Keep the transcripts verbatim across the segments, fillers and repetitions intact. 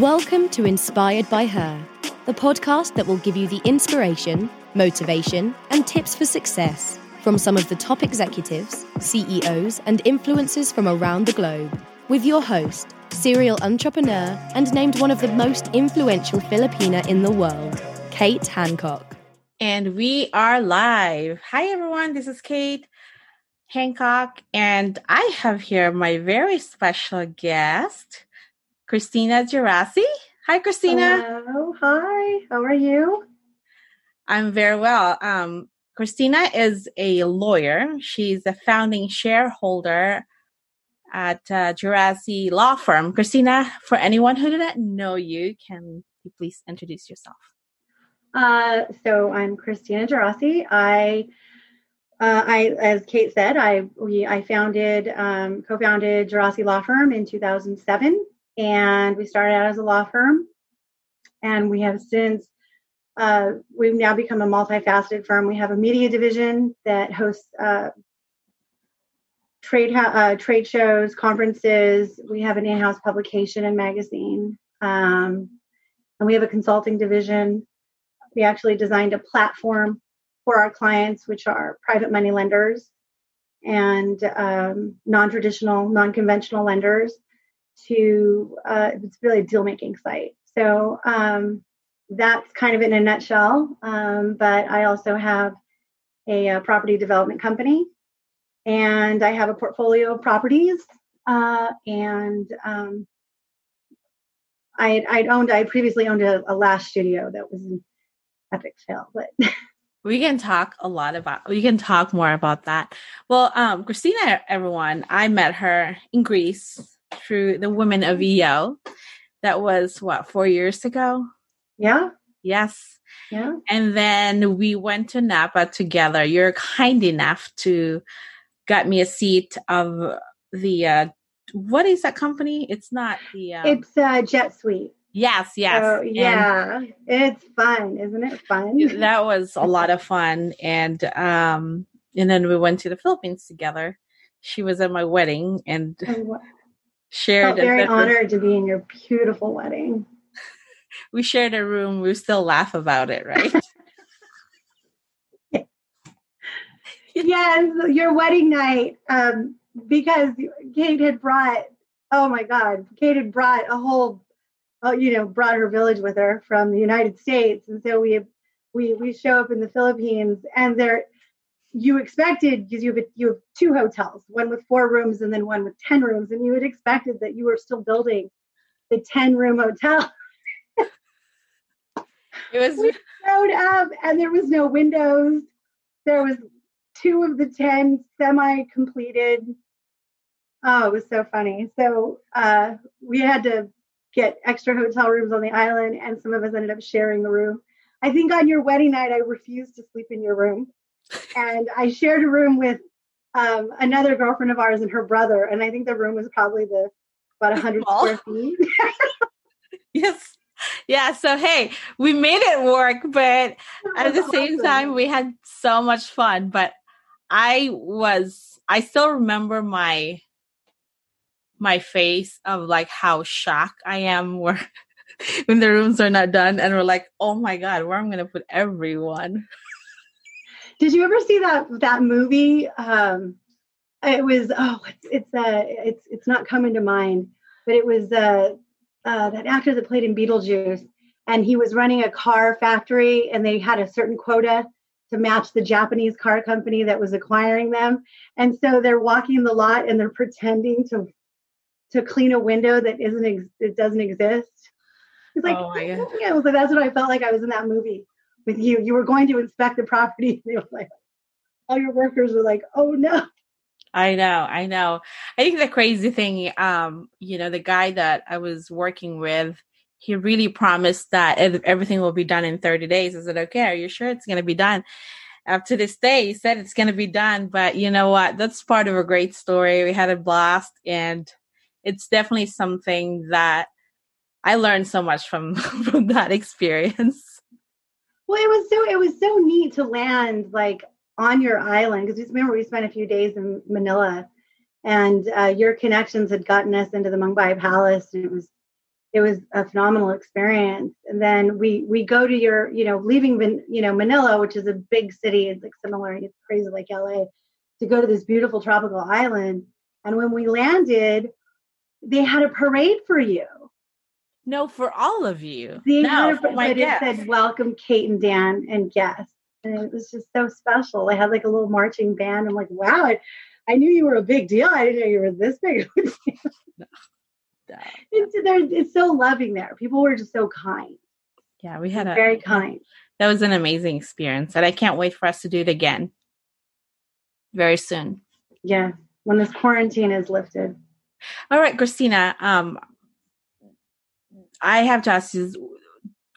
Welcome to Inspired by Her, the podcast that will give you the inspiration, motivation, and tips for success from some of the top executives, C E Os, and influencers from around the globe, with your host, serial entrepreneur, and named one of the most influential Filipina in the world, Kate Hancock. And we are live. Hi, everyone. This is Kate Hancock, and I have here my very special guest, Christina Geraci. Hi, Christina. Hello. Hi. How are you? I'm very well. Um, Christina is a lawyer. She's a founding shareholder at uh, Geraci Law Firm. Christina, for anyone who doesn't know you, can you please introduce yourself? Uh, so I'm Christina Geraci. I, uh, I, as Kate said, I we I founded um, co-founded Geraci Law Firm in two thousand seven, and we started out as a law firm, and we have since uh, we've now become a multifaceted firm. We have a media division that hosts Uh, Trade uh, trade shows, conferences. We have an in-house publication and magazine, um, and we have a consulting division. We actually designed a platform for our clients, which are private money lenders and um, non-traditional, non-conventional lenders. To uh, it's really a deal-making site. So um, that's kind of in a nutshell. Um, but I also have a, a property development company. And I have a portfolio of properties, uh, and um, I I'd owned I previously owned a, a Lash studio that was an epic fail. But we can talk a lot about we can talk more about that. Well, um, Christina, everyone, I met her in Greece through the Women of E O. That was what four years ago. Yeah. Yes. Yeah. And then we went to Napa together. You're kind enough to got me a seat of the, uh, what is that company? It's not the... Um, it's uh, JetSuite. Yes, yes. So, yeah, and it's fun. Isn't it fun? That was a lot of fun. And um, and then we went to the Philippines together. She was at my wedding and oh, shared... I felt very honored to be in your beautiful wedding. We shared a room. We still laugh about it, right? Yes, your wedding night, um, because Kate had brought, oh my God, Kate had brought a whole, oh, you know, brought her village with her from the United States. And so we we we show up in the Philippines, and there, you expected, because you have, you have two hotels, one with four rooms and then one with ten rooms. And you had expected that you were still building the ten-room hotel. It was. We showed up, and there was no windows. There was two of the ten semi-completed. Oh, it was so funny. So uh, we had to get extra hotel rooms on the island, and some of us ended up sharing a room. I think on your wedding night, I refused to sleep in your room, and I shared a room with um, another girlfriend of ours and her brother. And I think the room was probably the about a hundred square feet. Yes. Yeah, so hey, we made it work, but at the same awesome. time, we had so much fun. But I was, I still remember my my face of like how shocked I am where, when the rooms are not done, and we're like, oh my God, where am I going to put everyone? Did you ever see that that movie? Um, it was oh, it's it's uh, it's it's not coming to mind, but it was uh. Uh, that actor that played in Beetlejuice, and he was running a car factory, and they had a certain quota to match the Japanese car company that was acquiring them. And so they're walking the lot, and they're pretending to to clean a window that isn't ex- it doesn't exist. It's like, oh my God. Yeah, so that's what I felt like I was in that movie with you. You were going to inspect the property. They were like, all your workers were like, oh no. I know, I know. I think the crazy thing, um, you know, the guy that I was working with, he really promised that everything will be done in thirty days. I said, okay, are you sure it's going to be done? Up to this day, he said it's going to be done. But you know what? That's part of a great story. We had a blast, and it's definitely something that I learned so much from, from that experience. Well, it was so, it was so neat to land, like, on your island, because remember we spent a few days in Manila, and uh, your connections had gotten us into the Mung Bai Palace, and it was it was a phenomenal experience. And then we we go to your, you know, leaving, you know, Manila, which is a big city. It's like similar, it's crazy like L A, to go to this beautiful tropical island. And when we landed, they had a parade for you. No, for all of you. They no, had a, but it said, welcome Kate and Dan and guests. And it was just so special. They had like a little marching band. I'm like, wow, I, I knew you were a big deal. I didn't know you were this big. no. No. It's, it's so loving there. People were just so kind. Yeah, we had a very kind. That was an amazing experience, and I can't wait for us to do it again very soon. Yeah, when this quarantine is lifted. All right, Christina. Um, I have to ask you,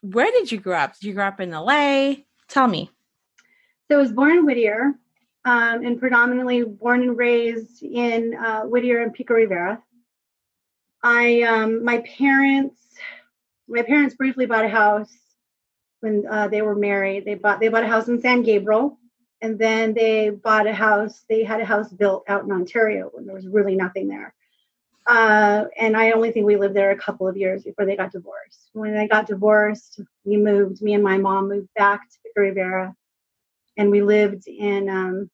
where did you grow up? Did you grow up in L A? Tell me. So I was born in Whittier, um, and predominantly born and raised in uh, Whittier and Pico Rivera. I, um, my parents, my parents briefly bought a house when uh, they were married. They bought, they bought a house in San Gabriel, and then they bought a house. They had a house built out in Ontario when there was really nothing there. Uh, and I only think we lived there a couple of years before they got divorced. When they got divorced, we moved, me and my mom moved back to Pico Rivera, and we lived in, um,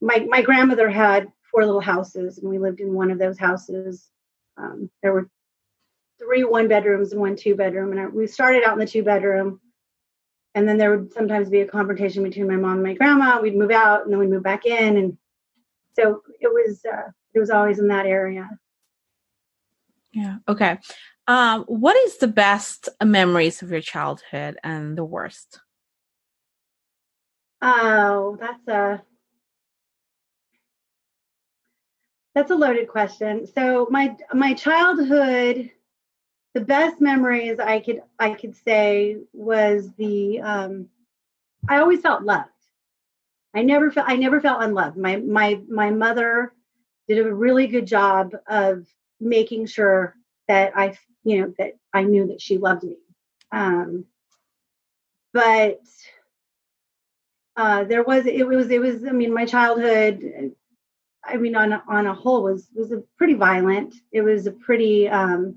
my, my grandmother had four little houses, and we lived in one of those houses. Um, there were three one bedrooms and one two bedroom, and I, we started out in the two bedroom, and then there would sometimes be a confrontation between my mom and my grandma. We'd move out, and then we'd move back in, and so it was uh, it was always in that area. Yeah. Okay. Um, what is the best memories of your childhood and the worst? Oh, that's a That's a loaded question. So my my childhood, the best memories I could I could say was the um, I always felt loved. I never felt I never felt unloved. My my my mother did a really good job of making sure that I you know that I knew that she loved me. Um, but uh, there was it was it was I mean my childhood. I mean, on a, on a whole, was was a pretty violent. It was a pretty, um,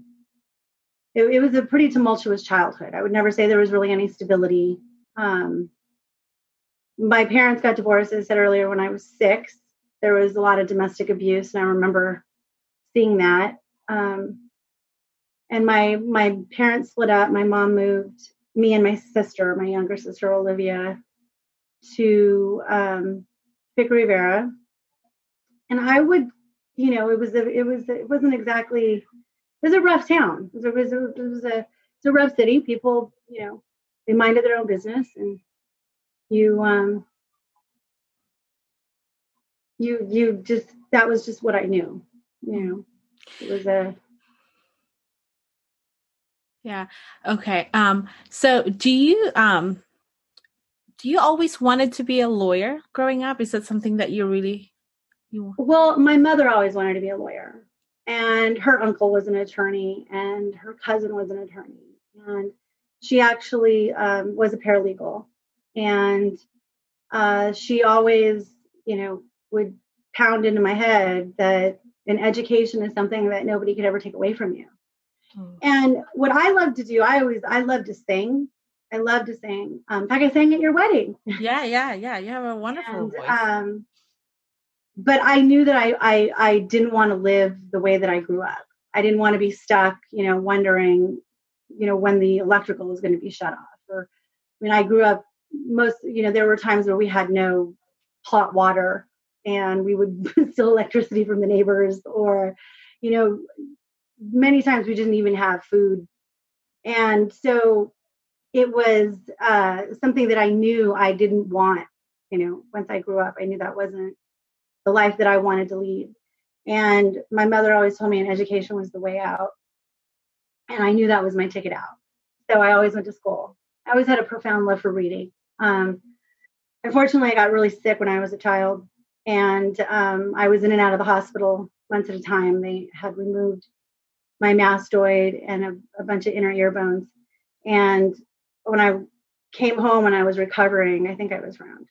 it, it was a pretty tumultuous childhood. I would never say there was really any stability. Um, my parents got divorced, as I said earlier, when I was six. There was a lot of domestic abuse, and I remember seeing that. Um, and my my parents split up. My mom moved me and my sister, my younger sister Olivia, to um, Pico Rivera. And I would, you know, it was a, it was, it wasn't exactly, it was a rough town. It was, a, it was a, it was a, it's a rough city. People, you know, they minded their own business, and you, um, you, you just, that was just what I knew, you know, it was a. Yeah. Okay. Um, so do you, um, do you always wanted to be a lawyer growing up? Is that something that you really... Well, my mother always wanted to be a lawyer, and her uncle was an attorney, and her cousin was an attorney, and she actually um, was a paralegal, and uh, she always, you know, would pound into my head that an education is something that nobody could ever take away from you. Mm. And what I love to do, I always, I love to sing. I love to sing. Um, in fact, I sang at your wedding. Yeah, yeah, yeah. You have a wonderful and, voice. Um, But I knew that I, I I didn't want to live the way that I grew up. I didn't want to be stuck, you know, wondering, you know, when the electrical was going to be shut off. Or when I grew up, most, you know, there were times where we had no hot water, and we would steal electricity from the neighbors, or, you know, many times we didn't even have food. And so it was uh, something that I knew I didn't want, you know, once I grew up. I knew that wasn't the life that I wanted to lead. And my mother always told me an education was the way out. And I knew that was my ticket out. So I always went to school. I always had a profound love for reading. Um, unfortunately, I got really sick when I was a child. And um, I was in and out of the hospital months at a time. They had removed my mastoid and a, a bunch of inner ear bones. And when I came home and I was recovering, I think I was around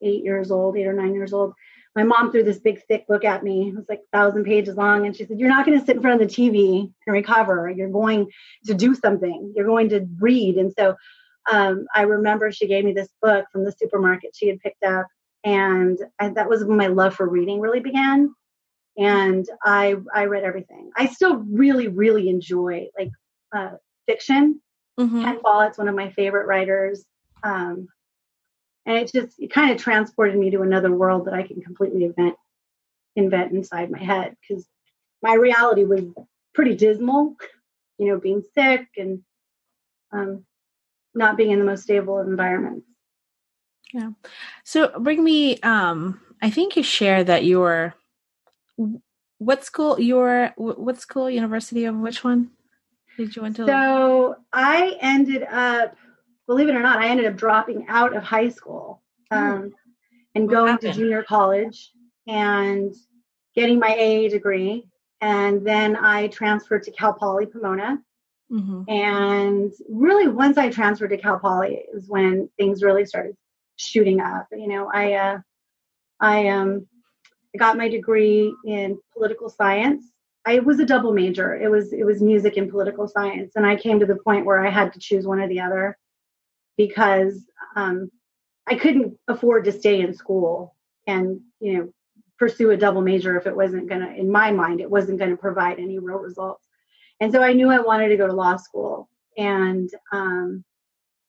eight years old, eight or nine years old, my mom threw this big, thick book at me. It was like a thousand pages long. And she said, you're not going to sit in front of the T V and recover. You're going to do something. You're going to read. And so um, I remember she gave me this book from the supermarket she had picked up. And I, that was when my love for reading really began. And I I read everything. I still really, really enjoy like uh, fiction. Mm-hmm. Ken Follett's one of my favorite writers. Um, and it just it kind of transported me to another world that I can completely invent, invent inside my head. Because my reality was pretty dismal, you know, being sick and um, not being in the most stable environments. Yeah. So bring me, um, I think you share that you were, what school, you were, what school, university of which one did you want to? So I ended up, believe it or not, I ended up dropping out of high school um, and what going happened? to junior college and getting my A A degree. And then I transferred to Cal Poly Pomona. Mm-hmm. And really once I transferred to Cal Poly is when things really started shooting up. You know, I, uh, I, um, I got my degree in political science. I was a double major. It was, it was music and political science. And I came to the point where I had to choose one or the other because, um, I couldn't afford to stay in school and, you know, pursue a double major if it wasn't going to, in my mind, it wasn't going to provide any real results. And so I knew I wanted to go to law school. And, um,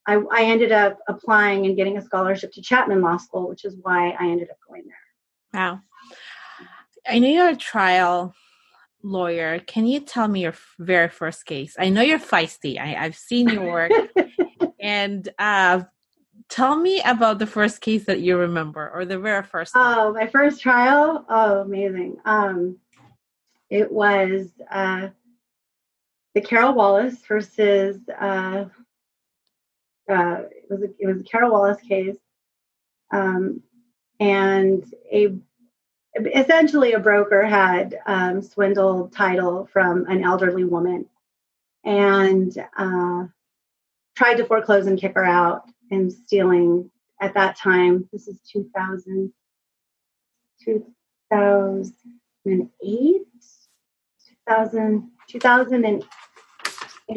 I, I ended up applying and getting a scholarship to Chapman Law School, which is why I ended up going there. Wow. I know you're a trial lawyer. Can you tell me your very first case? I know you're feisty. I, I've seen your work. and uh, tell me about the first case that you remember or the very first one. Oh, my first trial? Oh, amazing. Um, it was uh, the Carol Wallace versus... Uh, Uh, it was a, it was a Carol Wallace case, um, and a essentially a broker had um, swindled title from an elderly woman and uh, tried to foreclose and kick her out and stealing. At that time, this is two thousand, two thousand eight, two thousand, two thousand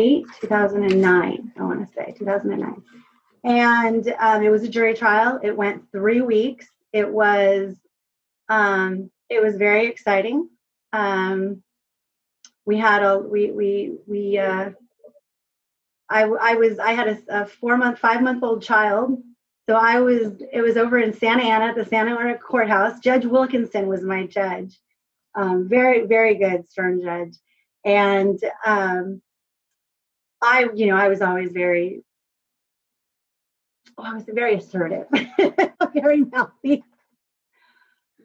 eight, two thousand nine, I want to say two thousand nine. And um, it was a jury trial. It went three weeks. It was, um, it was very exciting. Um, we had a, we, we, we, uh, I, I was, I had a, a four month, five month old child. So I was, it was over in Santa Ana at the Santa Ana courthouse. Judge Wilkinson was my judge. Um, very, very good, stern judge. And, um, I, you know, I was always very, oh, I was very assertive, very mouthy,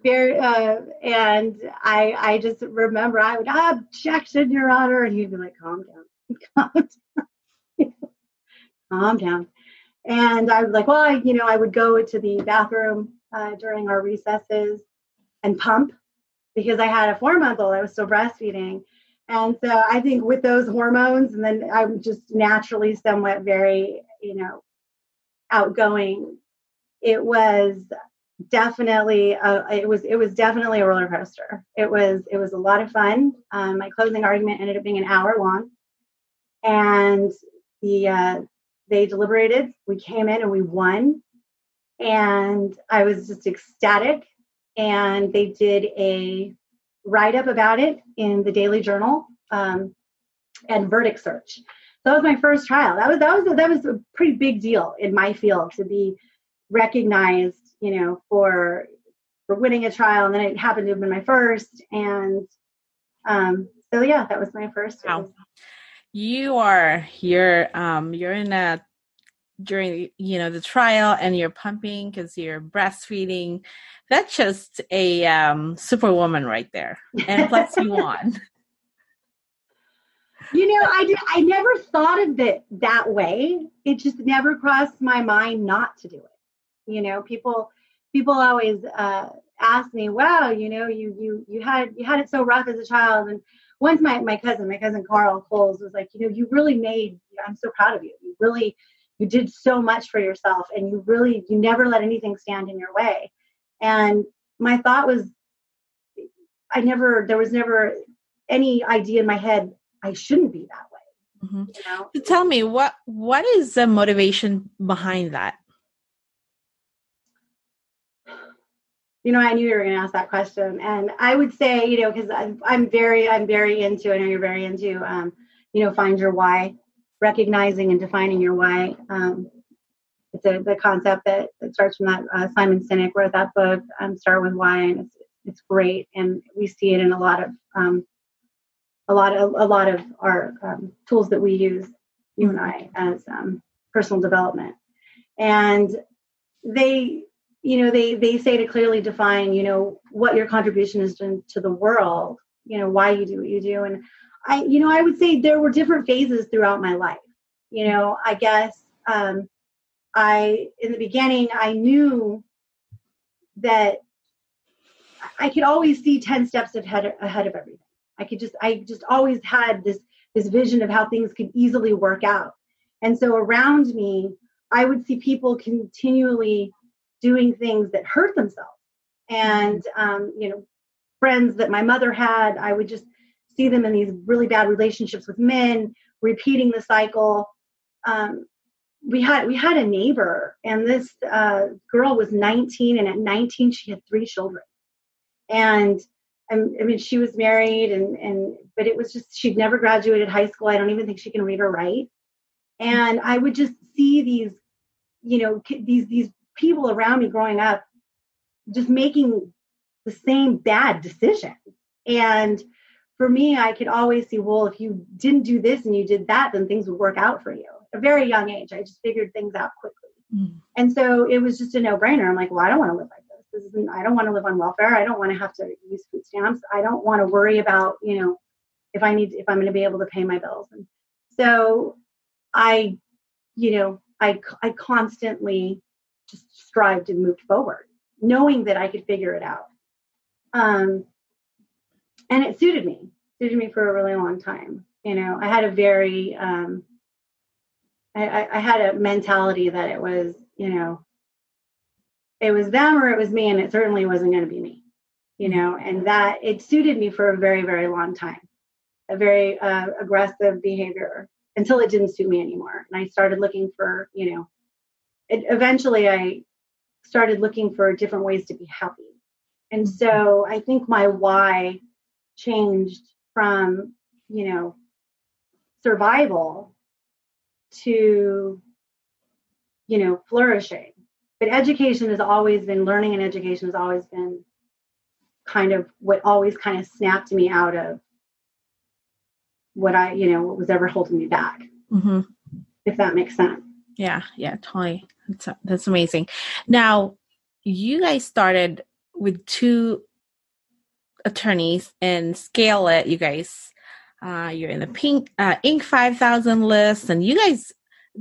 very, uh, and I, I just remember I would, objection, Your Honor, and he'd be like, calm down, calm down, calm down, and I was like, well, I, you know, I would go to the bathroom uh, during our recesses and pump because I had a four-month-old, I was still breastfeeding. And so I think with those hormones, and then I'm just naturally somewhat very, you know, outgoing. It was definitely, a, it was, it was definitely a roller coaster. It was, it was a lot of fun. Um, my closing argument ended up being an hour long, and the uh, they deliberated. We came in and we won, and I was just ecstatic. And they did a write up about it in the Daily Journal um, and Verdict Search. That was my first trial. That was that was a, that was a pretty big deal in my field to be recognized, you know, for for winning a trial. And then it happened to have been my first. And um, so yeah, that was my first. Wow. You are you're um, you're in a during you know the trial and you're pumping because you're breastfeeding. That's just a um, superwoman right there. And plus you won. You know, I, did, I never thought of it that way. It just never crossed my mind not to do it. You know, people people always uh, ask me, wow, you know, you you you had you had it so rough as a child. And once my, my cousin, my cousin Carl Coles was like, you know, you really made, I'm so proud of you. You really, you did so much for yourself and you really, you never let anything stand in your way. And my thought was, I never, there was never any idea in my head, I shouldn't be that way. Mm-hmm. You know? So tell me, what what is the motivation behind that? You know, I knew you were going to ask that question. And I would say, you know, because I'm, I'm very, I'm very into, I know you're very into, um, you know, find your why, recognizing and defining your why. Um, it's a, the concept that, that starts from that uh, Simon Sinek wrote that book, um, Start With Why, and it's, it's great. And we see it in a lot of, um, a lot of, a lot of our um, tools that we use, you and I, as um, personal development. And they, you know, they, they say to clearly define, you know, what your contribution is to, to the world, you know, why you do what you do. And I, you know, I would say there were different phases throughout my life. You know, I guess um, I, in the beginning, I knew that I could always see ten steps ahead, ahead of everything. I could just, I just always had this, this vision of how things could easily work out. And so around me, I would see people continually doing things that hurt themselves. And, um, you know, friends that my mother had, I would just see them in these really bad relationships with men, repeating the cycle. Um, we had, we had a neighbor, and this uh, girl was nineteen, and at nineteen, she had three children. And I mean, she was married, and, and, but it was just, she'd never graduated high school. I don't even think she can read or write. And I would just see these, you know, these, these, people around me growing up just making the same bad decisions. And for me, I could always see, well, if you didn't do this and you did that, then things would work out for you. At a very young age, I just figured things out quickly. Mm. And so it was just a no-brainer. I'm like, well, I don't want to live like this. This isn't, I don't want to live on welfare. I don't want to have to use food stamps. I don't want to worry about, you know, if I need, if I'm going to be able to pay my bills. And so I, you know, I, I constantly just strived and moved forward, knowing that I could figure it out. Um, and it suited me, it suited me for a really long time. You know, I had a very, um, I, I had a mentality that it was, you know, it was them or it was me, and it certainly wasn't going to be me, you know, and that it suited me for a very, very long time, a very uh, aggressive behavior until it didn't suit me anymore. And I started looking for, you know, It, eventually I started looking for different ways to be happy. And so I think my why changed from, you know, survival to, you know, flourishing. But education has always been, learning and education has always been kind of what always kind of snapped me out of what I, you know, what was ever holding me back, mm-hmm. if that makes sense. Yeah. Yeah, totally. That's, that's amazing. Now, you guys started with two attorneys and Scale It. You guys, uh, you're in the pink, uh, Inc five thousand list. And you guys,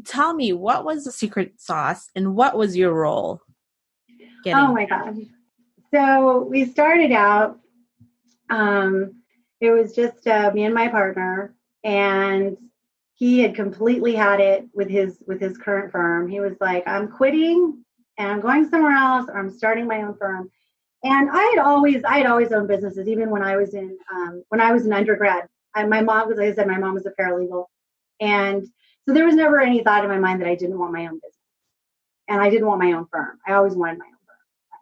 tell me, what was the secret sauce and what was your role? Getting- oh my gosh. So we started out, um, it was just uh, me and my partner, and he had completely had it with his with his current firm. He was like, I'm quitting and I'm going somewhere else, or I'm starting my own firm. And I had always I had always owned businesses, even when I was in um, when I was an undergrad. I, my mom was, like I said, my mom was a paralegal, and so there was never any thought in my mind that I didn't want my own business, and I didn't want my own firm. I always wanted my own firm.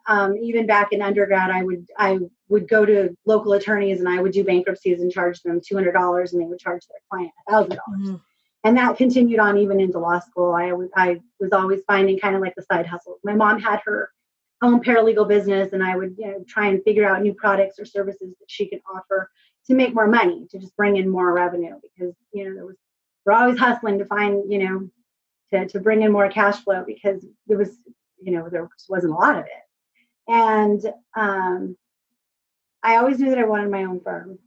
Um, even back in undergrad, I would I would go to local attorneys and I would do bankruptcies and charge them two hundred dollars, and they would charge their client one thousand dollars. Mm. And that continued on even into law school. I, I was always finding kind of like the side hustle. My mom had her own paralegal business, and I would, you know, try and figure out new products or services that she could offer to make more money, to just bring in more revenue, because, you know, there was, we're always hustling to find, you know, to, to bring in more cash flow, because there was, you know, there just wasn't a lot of it. And, um, I always knew that I wanted my own firm.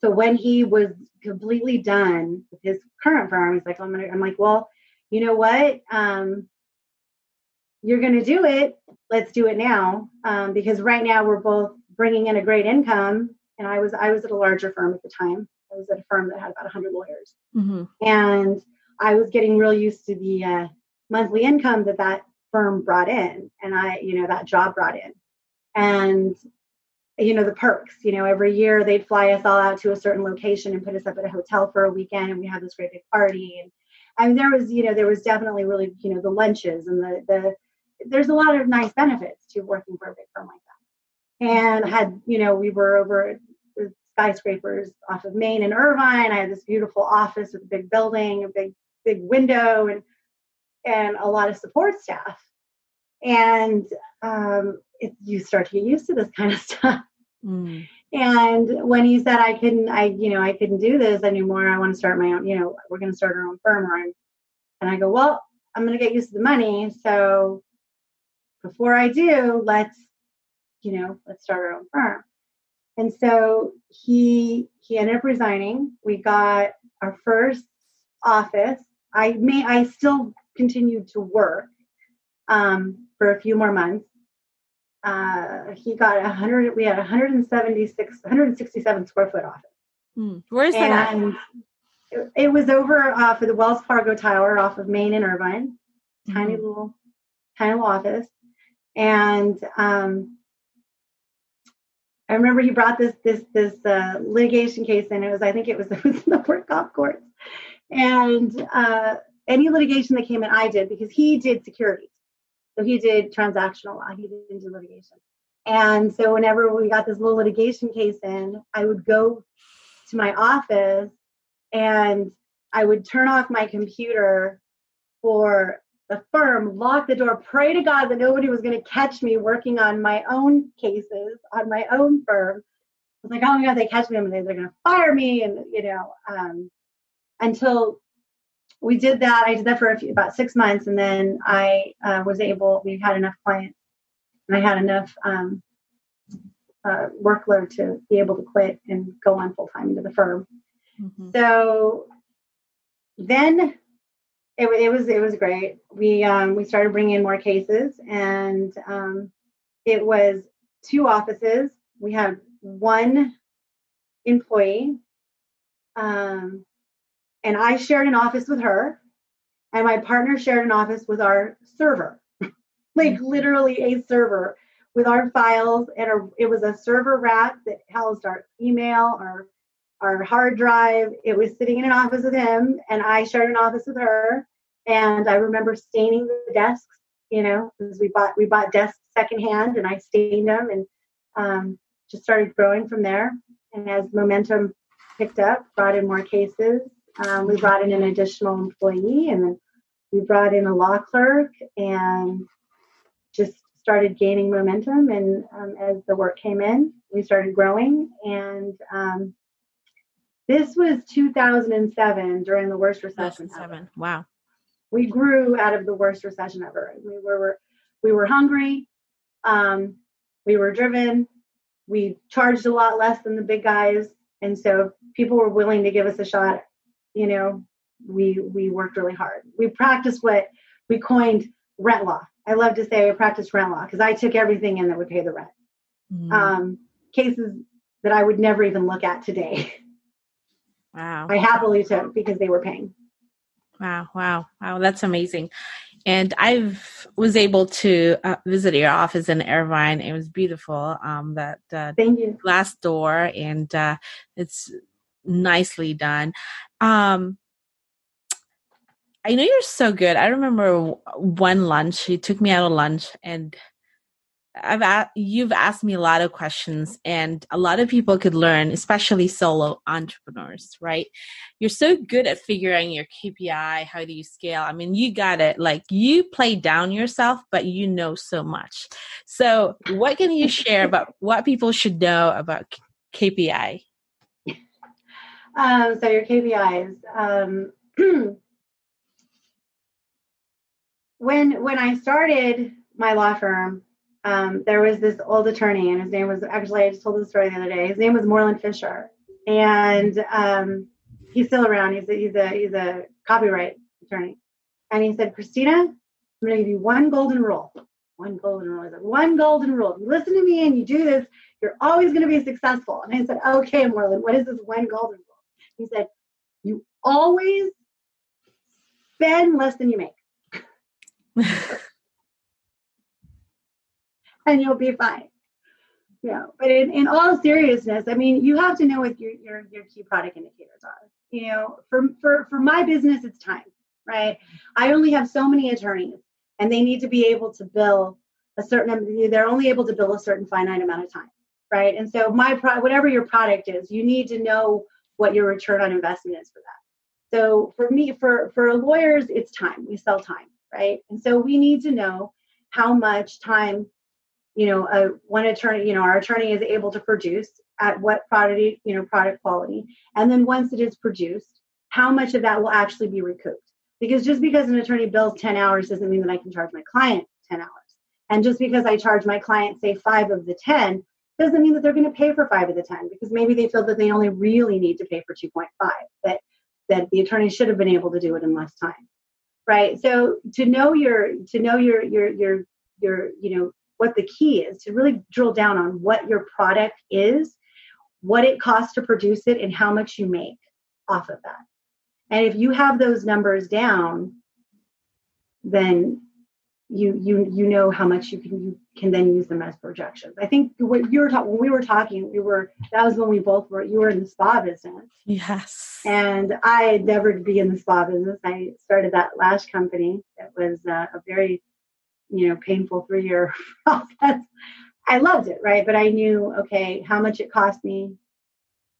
So when he was completely done with his current firm, he's like, I'm gonna, I'm like, well, you know what? Um, you're going to do it. Let's do it now. Um, because right now we're both bringing in a great income. And I was, I was at a larger firm at the time. I was at a firm that had about a hundred lawyers, mm-hmm. and I was getting real used to the uh, monthly income that that firm brought in. And I, you know, that job brought in. and, you know, the perks, you know, every year they'd fly us all out to a certain location and put us up at a hotel for a weekend, and we had this great big party. And I mean, there was, you know, there was definitely really, you know, the lunches and the, the, there's a lot of nice benefits to working for a big firm like that. And I had, you know, we were over at the skyscrapers off of Main and Irvine. I had this beautiful office with a big building, a big, big window, and, and a lot of support staff. And um, it, you start to get used to this kind of stuff. Mm. And when he said I couldn't, I, you know, I couldn't do this anymore. I want to start my own, you know, we're going to start our own firm. Or I'm, and I go, well, I'm going to get used to the money. So before I do, let's, you know, let's start our own firm. And so he, he ended up resigning. We got our first office. I may, I still continued to work um, for a few more months. Uh, he got a hundred, we had one hundred seventy-six, one hundred sixty-seven square foot office. Mm. Where is and that at? It, it was over uh, for the Wells Fargo Tower off of Main and Irvine. Tiny mm-hmm. little, tiny little office. And um, I remember he brought this, this, this uh, litigation case in. It was, I think it was, it was in the work golf course. And uh, any litigation that came in, I did, because he did securities. So he did transactional law. He didn't do litigation. And so whenever we got this little litigation case in, I would go to my office and I would turn off my computer for the firm, lock the door, pray to God that nobody was going to catch me working on my own cases, on my own firm. I was like, oh my God, they catch me. They're going to fire me. And, you know, um, until... We did that. I did that for a few, about six months. And then I uh, was able, we had enough clients and I had enough um, uh, workload to be able to quit and go on full time into the firm. Mm-hmm. So then it, it was, it was great. We, um, we started bringing in more cases, and um, it was two offices. We had one employee, um, and I shared an office with her, and my partner shared an office with our server, like literally a server with our files. And our, it was a server rack that housed our email, our, our hard drive. It was sitting in an office with him, and I shared an office with her. And I remember staining the desks, you know, because we bought, we bought desks secondhand, and I stained them, and um, just started growing from there. And as momentum picked up, brought in more cases. Um, we brought in an additional employee, and then we brought in a law clerk, and just started gaining momentum. And um, as the work came in, we started growing. And um, this was two thousand seven, during the worst recession ever. Wow. We grew out of the worst recession ever. We were we were hungry. Um, we were driven. We charged a lot less than the big guys. And so people were willing to give us a shot. You know, we we worked really hard. We practiced what we coined rent law. I love to say I practiced rent law, because I took everything in that would pay the rent. Mm. Um, cases that I would never even look at today. Wow. I happily took, because they were paying. Wow, wow, wow. That's amazing. And I was able to uh, visit your office in Irvine. It was beautiful. Um, that uh, Thank you. Glass door, and uh, it's nicely done. Um, I know you're so good. I remember one lunch, you took me out to lunch, and I've a- you've asked me a lot of questions, and a lot of people could learn, especially solo entrepreneurs, right? You're so good at figuring your K P I. How do you scale? I mean, you got it. Like, you play down yourself, but you know so much. So what can you share about what people should know about K P I? Um, so your K P Is, um, when, when I started my law firm, um, there was this old attorney, and his name was actually, I just told this story the other day. His name was Morland Fisher, and, um, he's still around. He's a, he's a, he's a copyright attorney. And he said, Christina, I'm going to give you one golden rule, one golden rule, one golden rule. If you listen to me and you do this, you're always going to be successful. And I said, okay, Morland, what is this one golden rule? He said, you always spend less than you make. And you'll be fine. Yeah, but in, in all seriousness, I mean, you have to know what your, your, your key product indicators are. You know, for, for, for my business, it's time, right? I only have so many attorneys, and they need to be able to bill a certain, they're only able to bill a certain finite amount of time, right? And so my pro, whatever your product is, you need to know what your return on investment is for that. So for me, for, for lawyers, it's time. We sell time, right? And so we need to know how much time, you know, uh, one attorney, you know, our attorney is able to produce at what product, you know, product quality. And then once it is produced, how much of that will actually be recouped? Because just because an attorney bills ten hours doesn't mean that I can charge my client ten hours. And just because I charge my client, say, five of the ten, doesn't mean that they're going to pay for five of the ten, because maybe they feel that they only really need to pay for two point five, that, that the attorney should have been able to do it in less time, right? So to know your, to know your, your, your, your, you know, what the key is, to really drill down on what your product is, what it costs to produce it, and how much you make off of that. And if you have those numbers down, then you you you know how much you can you can then use them as projections. I think what you were talking when we were talking, we were that was when we both were you were in the spa business. Yes. And I had never be in the spa business. I started that lash company. It was uh, a very you know, painful three-year process. I loved it, right? But I knew, okay, how much it cost me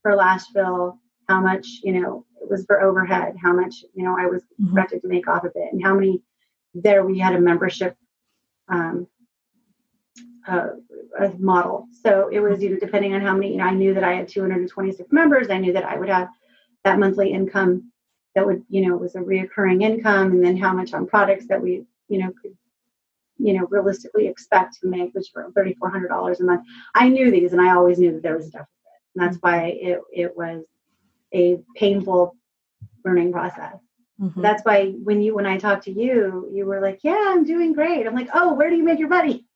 for Lashville, how much, you know, it was for overhead, how much, you know, I was expected mm-hmm. to make off of it, and how many there we had a membership um, uh, model. So it was, you know, depending on how many, you know, I knew that I had two hundred twenty-six members. I knew that I would have that monthly income that would, you know, was a reoccurring income, and then how much on products that we, you know, could you know, realistically expect to make, which were three thousand four hundred dollars a month. I knew these, and I always knew that there was a deficit. And that's why it, it was a painful learning process. Mm-hmm. That's why when you, when I talked to you, you were like, yeah, I'm doing great. I'm like, oh, where do you make your money?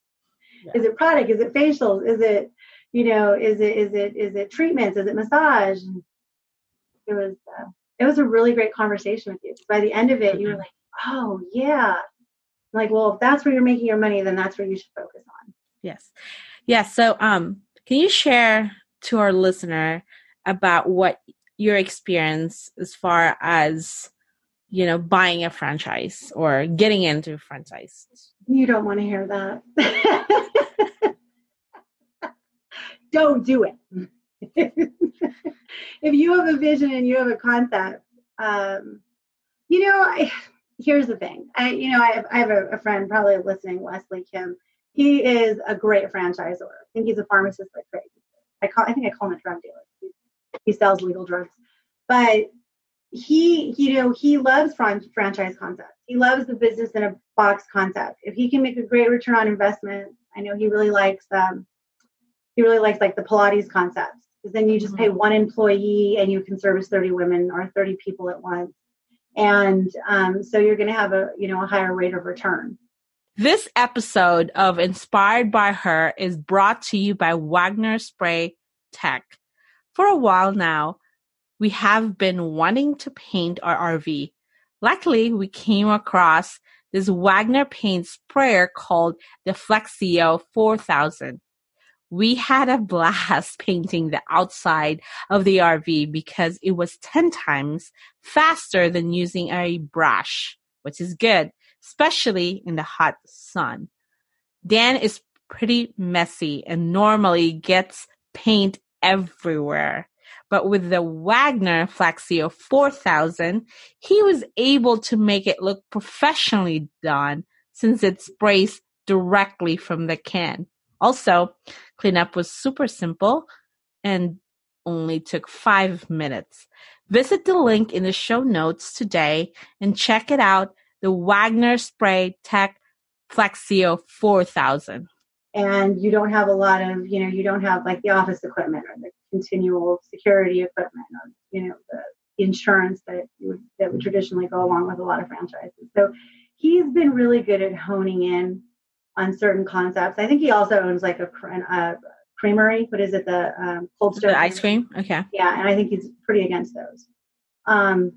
Yeah. Is it product? Is it facials? Is it, you know, is it, is it, is it treatments? Is it massage? And it was, uh, it was a really great conversation with you. By the end of it, you were like, oh yeah. Like, well, if that's where you're making your money, then that's where you should focus on. Yes. Yeah. So um, can you share to our listener about what your experience as far as, you know, buying a franchise or getting into a franchise? You don't want to hear that. Don't do it. If you have a vision and you have a concept, um, you know, I... Here's the thing. I, you know, I have, I have a, a friend probably listening, Wesley Kim. He is a great franchisor. I think he's a pharmacist by trade. I call, I think I call him a drug dealer. He, he sells legal drugs, but he, you know, he loves fran- franchise concepts. He loves the business in a box concept. If he can make a great return on investment, I know he really likes. Um, he really likes like the Pilates concepts, because then you just mm-hmm. pay one employee and you can service thirty women or thirty people at once. And um, so you're going to have a, you know, a higher rate of return. This episode of Inspired by Her is brought to you by Wagner Spray Tech. For a while now, we have been wanting to paint our R V. Luckily, we came across this Wagner paint sprayer called the Flexio four thousand. We had a blast painting the outside of the R V because it was ten times faster than using a brush, which is good, especially in the hot sun. Dan is pretty messy and normally gets paint everywhere. But with the Wagner Flexio four thousand, he was able to make it look professionally done since it sprays directly from the can. Also, cleanup was super simple and only took five minutes. Visit the link in the show notes today and check it out, the Wagner Spray Tech Flexio four thousand. And you don't have a lot of, you know, you don't have like the office equipment or the continual security equipment or, you know, the insurance that would, that would traditionally go along with a lot of franchises. So he's been really good at honing in on certain concepts. I think he also owns like a, a creamery. What is it? The um, Cold Stone. The ice cream. Okay. Yeah. And I think he's pretty against those. Um,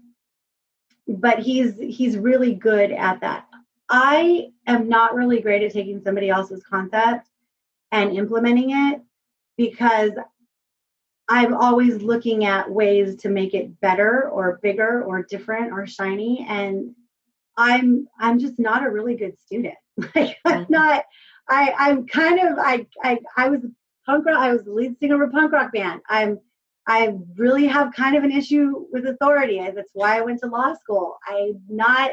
but he's, he's really good at that. I am not really great at taking somebody else's concept and implementing it. because I'm always looking at ways to make it better or bigger or different or shiny. And I'm, I'm just not a really good student. Like I'm not, I, I'm kind of, I, I, I was punk rock. I was the lead singer of a punk rock band. I'm, I really have kind of an issue with authority. That's why I went to law school. I'm not,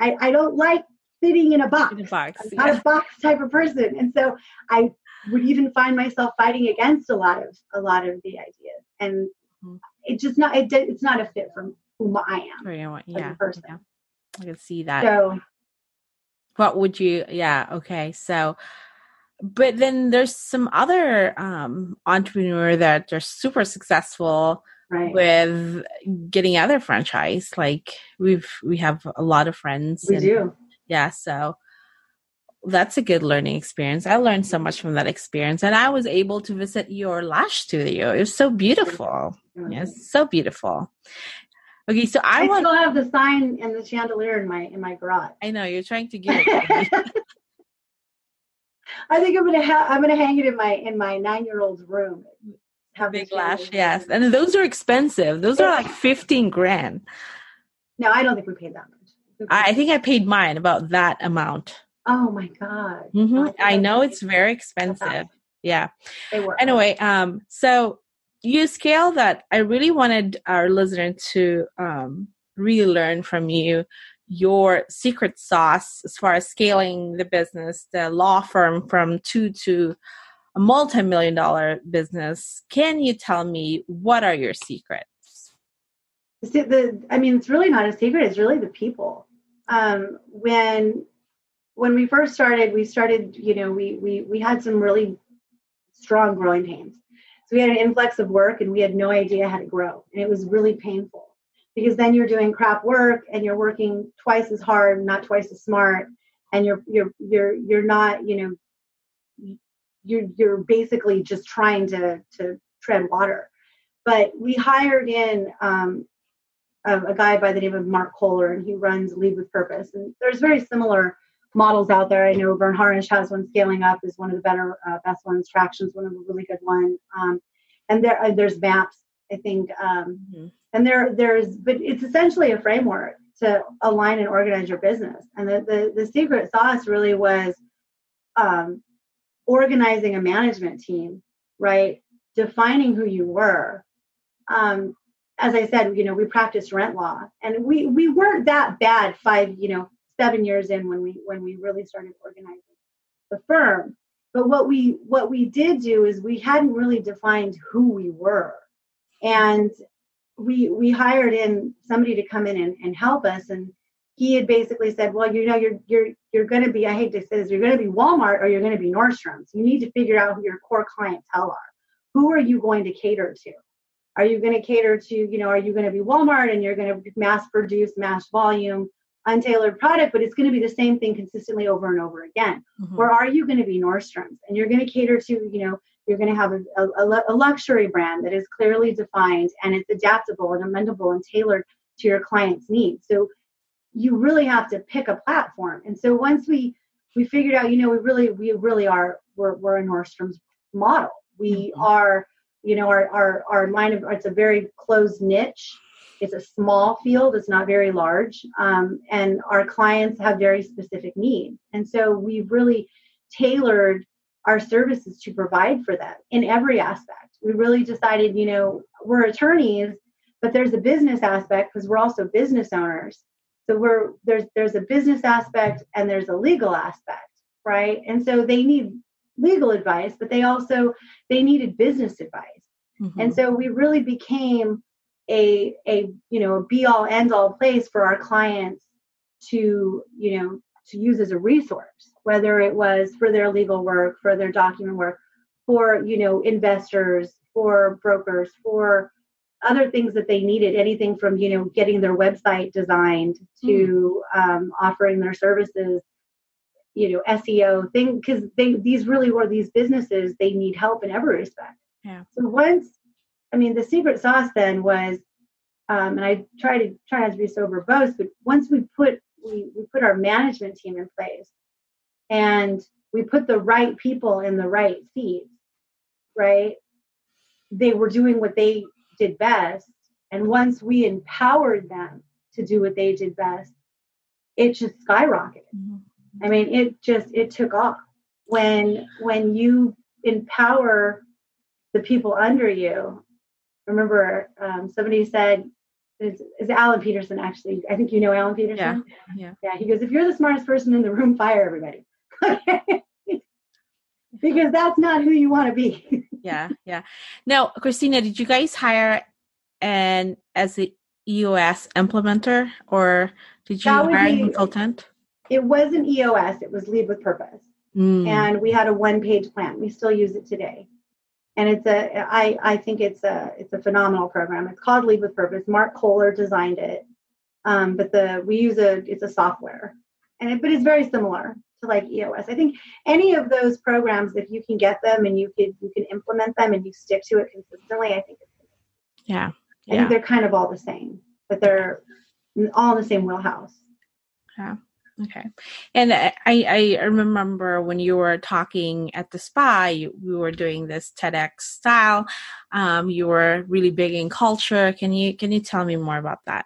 I, I don't like fitting in a box. In a box I'm yeah. not a box type of person. And so I would even find myself fighting against a lot of, a lot of the ideas. And mm-hmm. it just not, it, it's not a fit for whom I am. Right, I yeah. person. Yeah. I can see that. So what would you, yeah. Okay. So, but then there's some other um, entrepreneur that are super successful right. with getting other franchise. Like we've, we have a lot of friends. We and, do. Yeah. So that's a good learning experience. I learned so much from that experience, and I was able to visit your lash studio. It was so beautiful. Mm-hmm. Yes. Yeah, so beautiful. Okay, so I, I want still have the sign and the chandelier in my in my garage. I know you're trying to get it. I think I'm gonna ha- I'm gonna hang it in my in my nine year old's room. Have big lash, yes, and those are expensive. Those are like fifteen grand. No, I don't think we paid that much. I, I think I paid mine about that amount. Oh my god! Mm-hmm. I know it's very expensive. Yeah. They were. Anyway, um, so. You scale that. I really wanted our listener to um, really learn from you your secret sauce as far as scaling the business, the law firm from two to a multi-million dollar business. Can you tell me what are your secrets? The, the, I mean, it's really not a secret. It's really the people. Um, when when we first started, we started, you know, we we we had some really strong growing pains. We had an influx of work and we had no idea how to grow. And it was really painful because then you're doing crap work and you're working twice as hard, not twice as smart. And you're, you're, you're, you're not, you know, you're, you're basically just trying to, to tread water. But we hired in um, a, a guy by the name of Mark Kohler, and he runs Lead with Purpose. And there's very similar models out there. I know Vern Harnish has one. Scaling Up is one of the better, uh, best ones. Traction's one of a really good one. Um, and there, uh, there's maps, I think. Um, mm-hmm. And there, there's, but it's essentially a framework to align and organize your business. And the the, the secret sauce really was um, organizing a management team, right? Defining who you were. Um, as I said, you know, we practiced rent law, and we we weren't that bad. Five, you know. Seven years in when we when we really started organizing the firm. But what we what we did do is we hadn't really defined who we were. And we we hired in somebody to come in and, and help us. And he had basically said, well, you know, you're you're you're gonna be, I hate to say this, you're gonna be Walmart or you're gonna be Nordstrom's. You need to figure out who your core clientele are. Who are you going to cater to? Are you gonna cater to, you know, are you gonna be Walmart and you're gonna mass produce, mass volume? Untailored product, but it's going to be the same thing consistently over and over again. Mm-hmm. Or are you going to be Nordstrom's and you're going to cater to, you know, you're going to have a, a, a luxury brand that is clearly defined and it's adaptable and amendable and tailored to your client's needs. So you really have to pick a platform. And so once we we figured out, you know, we really we really are we're we're a Nordstrom's model. We mm-hmm. are, you know, our our our line of it's a very closed niche. It's a small field. It's not very large. Um, and our clients have very specific needs. And so we've really tailored our services to provide for them in every aspect. We really decided, you know, we're attorneys, but there's a business aspect because we're also business owners. So we're there's there's a business aspect and there's a legal aspect, right? And so they need legal advice, but they also, they needed business advice. Mm-hmm. And so we really became a, a, you know, a be all end all place for our clients to, you know, to use as a resource, whether it was for their legal work, for their document work, for, you know, investors, for brokers, for other things that they needed, anything from, you know, getting their website designed to mm. um, offering their services, you know, S E O thing, because they, these really were these businesses, they need help in every respect. Yeah. So once, I mean, the secret sauce then was, um, and I try to try not to be so verbose, but once we put we, we put our management team in place, and we put the right people in the right seats, right, they were doing what they did best. And once we empowered them to do what they did best, it just skyrocketed. Mm-hmm. I mean, it just, it took off. When, when you empower the people under you, remember um, somebody said, is Alan Peterson, actually. I think you know Alan Peterson. Yeah, yeah. Yeah. He goes, if you're the smartest person in the room, fire everybody. Because that's not who you want to be. Yeah, yeah. Now, Christina, did you guys hire an as the E O S implementer, or did you hire a consultant? It was an E O S. It was Lead with Purpose. Mm. And we had a one-page plan. We still use it today. And it's a, I, I think it's a, it's a phenomenal program. It's called Lead with Purpose. Mark Kohler designed it. Um, but the, we use a, it's a software, and it, but it's very similar to like E O S. I think any of those programs, if you can get them and you can, you can implement them and you stick to it consistently, I think it's, yeah. I yeah. think they're kind of all the same, but they're all in the same wheelhouse. Yeah. Okay. And I, I remember when you were talking at the spa, you, we were doing this TEDx style. Um, you were really big in culture. Can you, can you tell me more about that?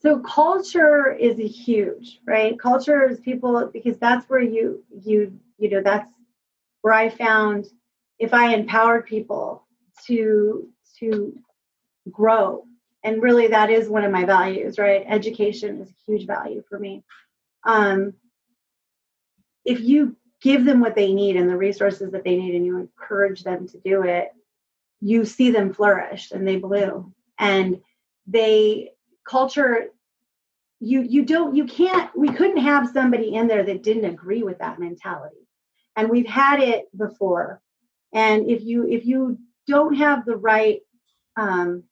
So culture is a huge, right? Culture is people, because that's where you, you, you know, that's where I found if I empowered people to, to grow. And really that is one of my values, right? Education is a huge value for me. Um, if you give them what they need and the resources that they need and you encourage them to do it, you see them flourish and they bloom. And they culture, you, you don't, you can't, we couldn't have somebody in there that didn't agree with that mentality. And we've had it before. And if you, if you don't have the right, um,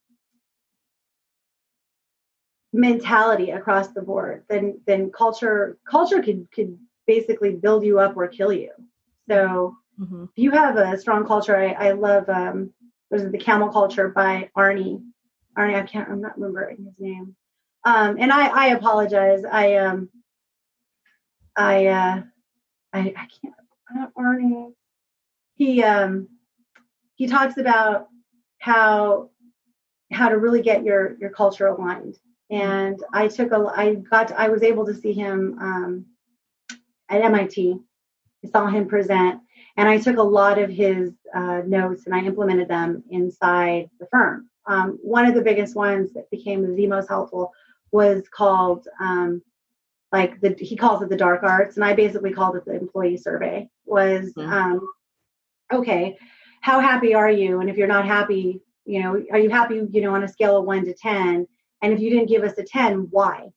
mentality across the board, then then culture culture could could basically build you up or kill you. So mm-hmm. if you have a strong culture, I, I love um was it the Camel Culture by Arnie Arnie I can't I'm not remembering his name, um and I I apologize I um I uh I, I can't uh, Arnie he um he talks about how how to really get your your culture aligned. And I took a, I got, to, I was able to see him um, at M I T. I saw him present, and I took a lot of his uh, notes and I implemented them inside the firm. Um, one of the biggest ones that became the most helpful was called, um, like the, he calls it the dark arts. And I basically called it the employee survey was, mm-hmm. um, okay, how happy are you? And if you're not happy, you know, are you happy, you know, on a scale of one to ten? And if you didn't give us a ten, why?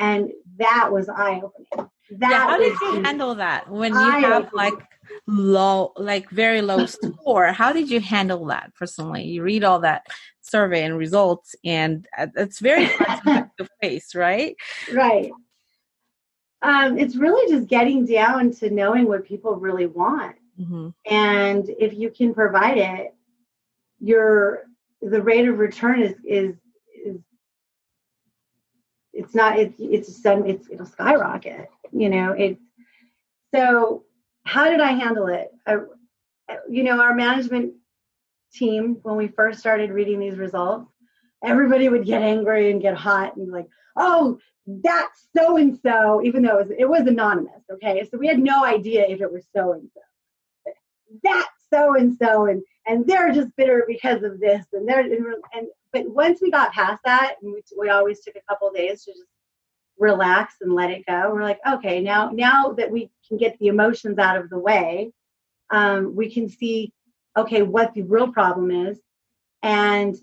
And that was eye-opening. That yeah, how did you handle that when you have like low, like very low score? How did you handle that personally? You read all that survey and results, and it's very hard to face, right? Right. Um, it's really just getting down to knowing what people really want. Mm-hmm. And if you can provide it, your the rate of return is is It's not, it's, it's, it's, it'll skyrocket, you know, it, so how did I handle it? I, you know, our management team, when we first started reading these results, everybody would get angry and get hot and like, oh, that's so-and-so, even though it was, it was anonymous. Okay. So we had no idea if it was so-and-so, that's so-and-so, and, and they're just bitter because of this. And they're, and, and But once we got past that, and we, we always took a couple of days to just relax and let it go. We're like, okay, now now that we can get the emotions out of the way, um, we can see, okay, what the real problem is and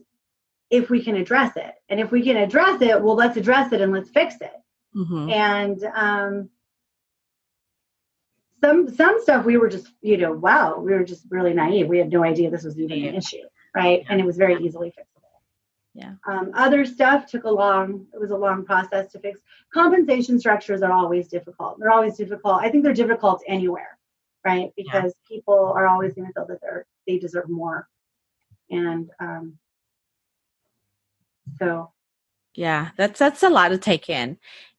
if we can address it. And if we can address it, well, let's address it and let's fix it. Mm-hmm. And um, some some stuff we were just, you know, wow, we were just really naive. We had no idea this was even an issue, right? And it was very easily fixed. Yeah. Um, other stuff took a long, it was a long process to fix. Compensation structures are always difficult. They're always difficult. I think they're difficult anywhere, right? Because yeah. people are always going to feel that they're, they deserve more. And um, so. Yeah, that's, that's a lot to take in.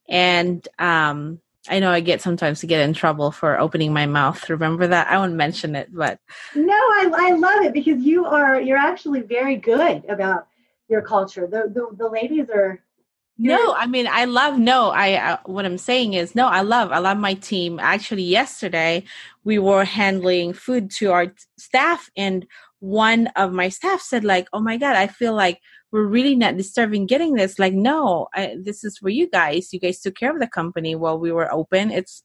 And um, I know I get sometimes to get in trouble for opening my mouth. Remember that? I won't mention it, but. No, I, I love it because you are, you're actually very good about your culture. The, the, the ladies are. No, I mean, I love, no, I, I, what I'm saying is, no, I love, I love my team. Actually, yesterday we were handling food to our staff and one of my staff said like, oh my God, I feel like we're really not disturbing getting this. Like, no, I, this is for you guys. You guys took care of the company while we were open. It's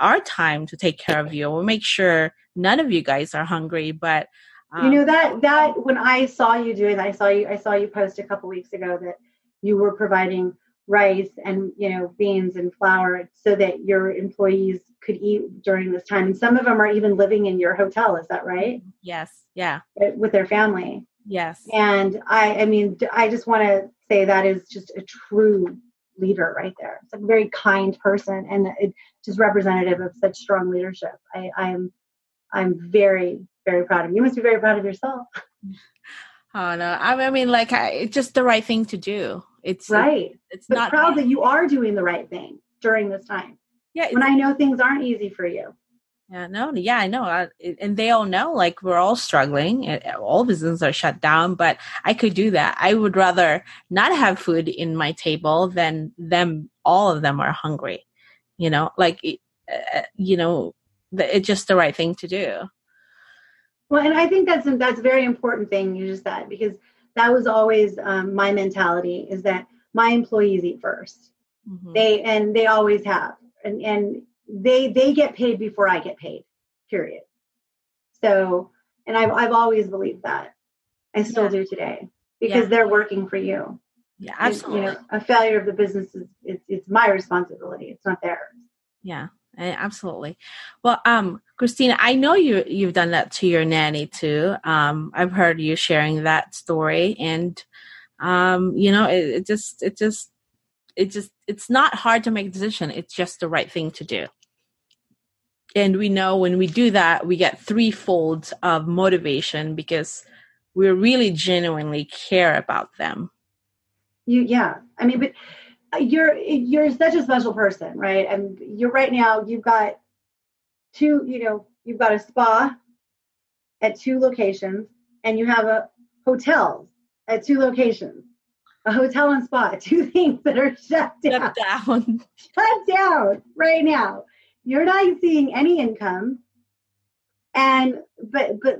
our time to take care of you. We'll make sure none of you guys are hungry, but. Um, you know, that, that when I saw you do it, I saw you, I saw you post a couple weeks ago that you were providing rice and, you know, beans and flour so that your employees could eat during this time. And some of them are even living in your hotel. Is that right? Yes. Yeah. With their family. Yes. And I, I mean, I just want to say that is just a true leader right there. It's a very kind person and it just representative of such strong leadership. I, I'm, I'm very, very proud of you. You must be very proud of yourself. Oh no. I, I mean, like I, it's just the right thing to do. It's right. It's but not proud that you are doing the right thing during this time. Yeah. When I know things aren't easy for you. Yeah. No. Yeah. I know. I, and they all know. Like we're all struggling. All businesses are shut down. But I could do that. I would rather not have food in my table than them. All of them are hungry. You know. Like uh, you know. The, it's just the right thing to do. Well, and I think that's that's a very important thing you just said because that was always um, my mentality is that my employees eat first. Mm-hmm. They and they always have, and and they they get paid before I get paid. Period. So, and I've I've always believed that. I still yeah. do today because yeah. they're working for you. Yeah, absolutely. It's, you know, a failure of the business is it's, it's my responsibility. It's not theirs. Yeah. Absolutely. Well, um, Christina, I know you, you've done that to your nanny too. Um, I've heard you sharing that story and, um, you know, it, it just, it just, it just, it's not hard to make a decision. It's just the right thing to do. And we know when we do that, we get threefold of motivation because we really genuinely care about them. You, yeah. I mean, but You're you're such a special person, right? And you're right now. You've got two, you know, you've got a spa at two locations, and you have a hotel at two locations. A hotel and spa, two things that are shut down. Shut down. Shut down right now. You're not seeing any income, and but but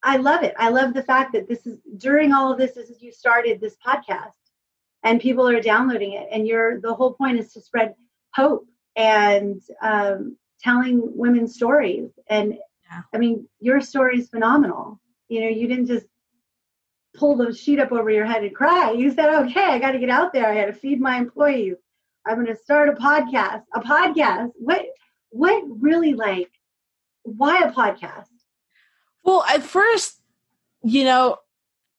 I love it. I love the fact that this is during all of this. This is you started this podcast. And people are downloading it. And you're, the whole point is to spread hope and um, telling women's stories. And yeah. I mean, your story is phenomenal. You know, you didn't just pull the sheet up over your head and cry. You said, okay, I got to get out there. I got to feed my employees. I'm going to start a podcast, a podcast. What, what really like, why a podcast? Well, at first, you know,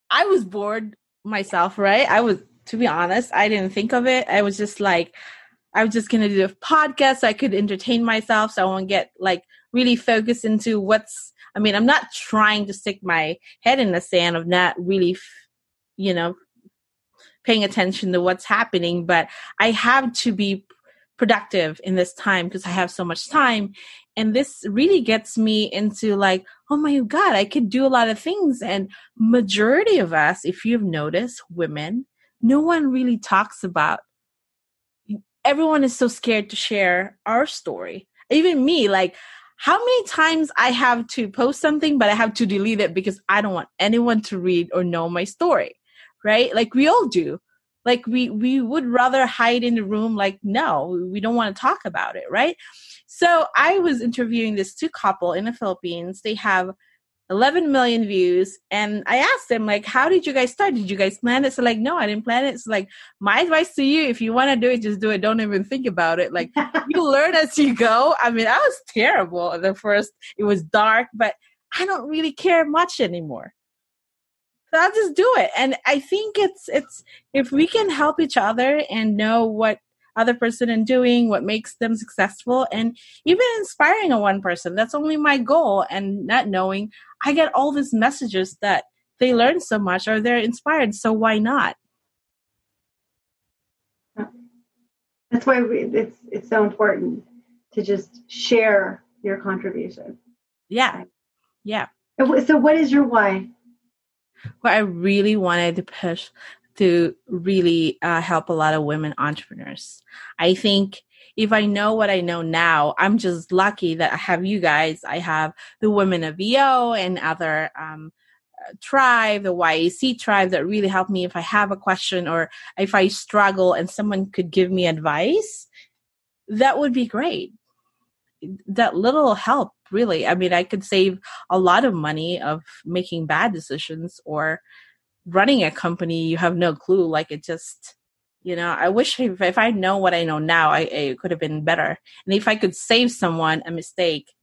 I was bored myself, right? I was, To be honest, I didn't think of it. I was just like, I was just going to do a podcast so I could entertain myself. So I won't get like really focused into what's, I mean, I'm not trying to stick my head in the sand of not really, you know, paying attention to what's happening. But I have to be productive in this time because I have so much time. And this really gets me into like, oh my God, I could do a lot of things. And majority of us, if you've noticed, women, no one really talks about. Everyone is so scared to share our story. Even me, like how many times I have to post something, but I have to delete it because I don't want anyone to read or know my story, right? Like we all do. Like we we would rather hide in the room. Like, no, we don't want to talk about it, right? So I was interviewing this two couple in the Philippines. They have eleven million views. And I asked them, like, how did you guys start? Did you guys plan it? So like, no, I didn't plan it. So like, my advice to you, if you want to do it, just do it. Don't even think about it. Like you learn as you go. I mean, I was terrible at the first. It was dark, but I don't really care much anymore. So I'll just do it. And I think it's, it's, if we can help each other and know what other person is doing, what makes them successful, and even inspiring a one person, that's only my goal. And not knowing, I get all these messages that they learn so much or they're inspired. So why not? That's why we, it's it's so important. to just share your contribution. Yeah. Right. Yeah. So what is your why? Well, I really wanted to push to really uh, help a lot of women entrepreneurs. I think if I know what I know now, I'm just lucky that I have you guys. I have the Women of E O and other um, tribe, the Y A C tribe that really helped me if I have a question or if I struggle and someone could give me advice, that would be great. That little help, really. I mean, I could save a lot of money of making bad decisions or running a company. You have no clue. Like it just... You know, I wish if, if I know what I know now, I, it could have been better. And if I could save someone a mistake,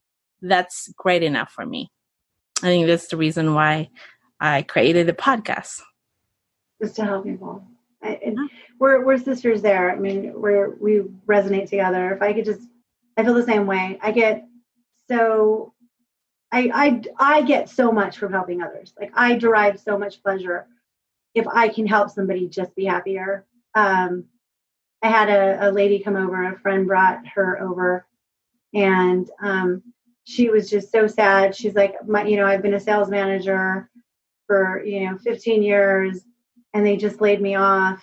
that's great enough for me. I think that's the reason why I created the podcast. Just to help people. I, and we're we're sisters there. I mean, we're we resonate together. If I could just, I feel the same way. I get so, I I I get so much from helping others. Like I derive so much pleasure if I can help somebody just be happier. Um, I had a, a lady come over, a friend brought her over, and um, she was just so sad. She's like, my, you know, I've been a sales manager for, you know, fifteen years, and they just laid me off.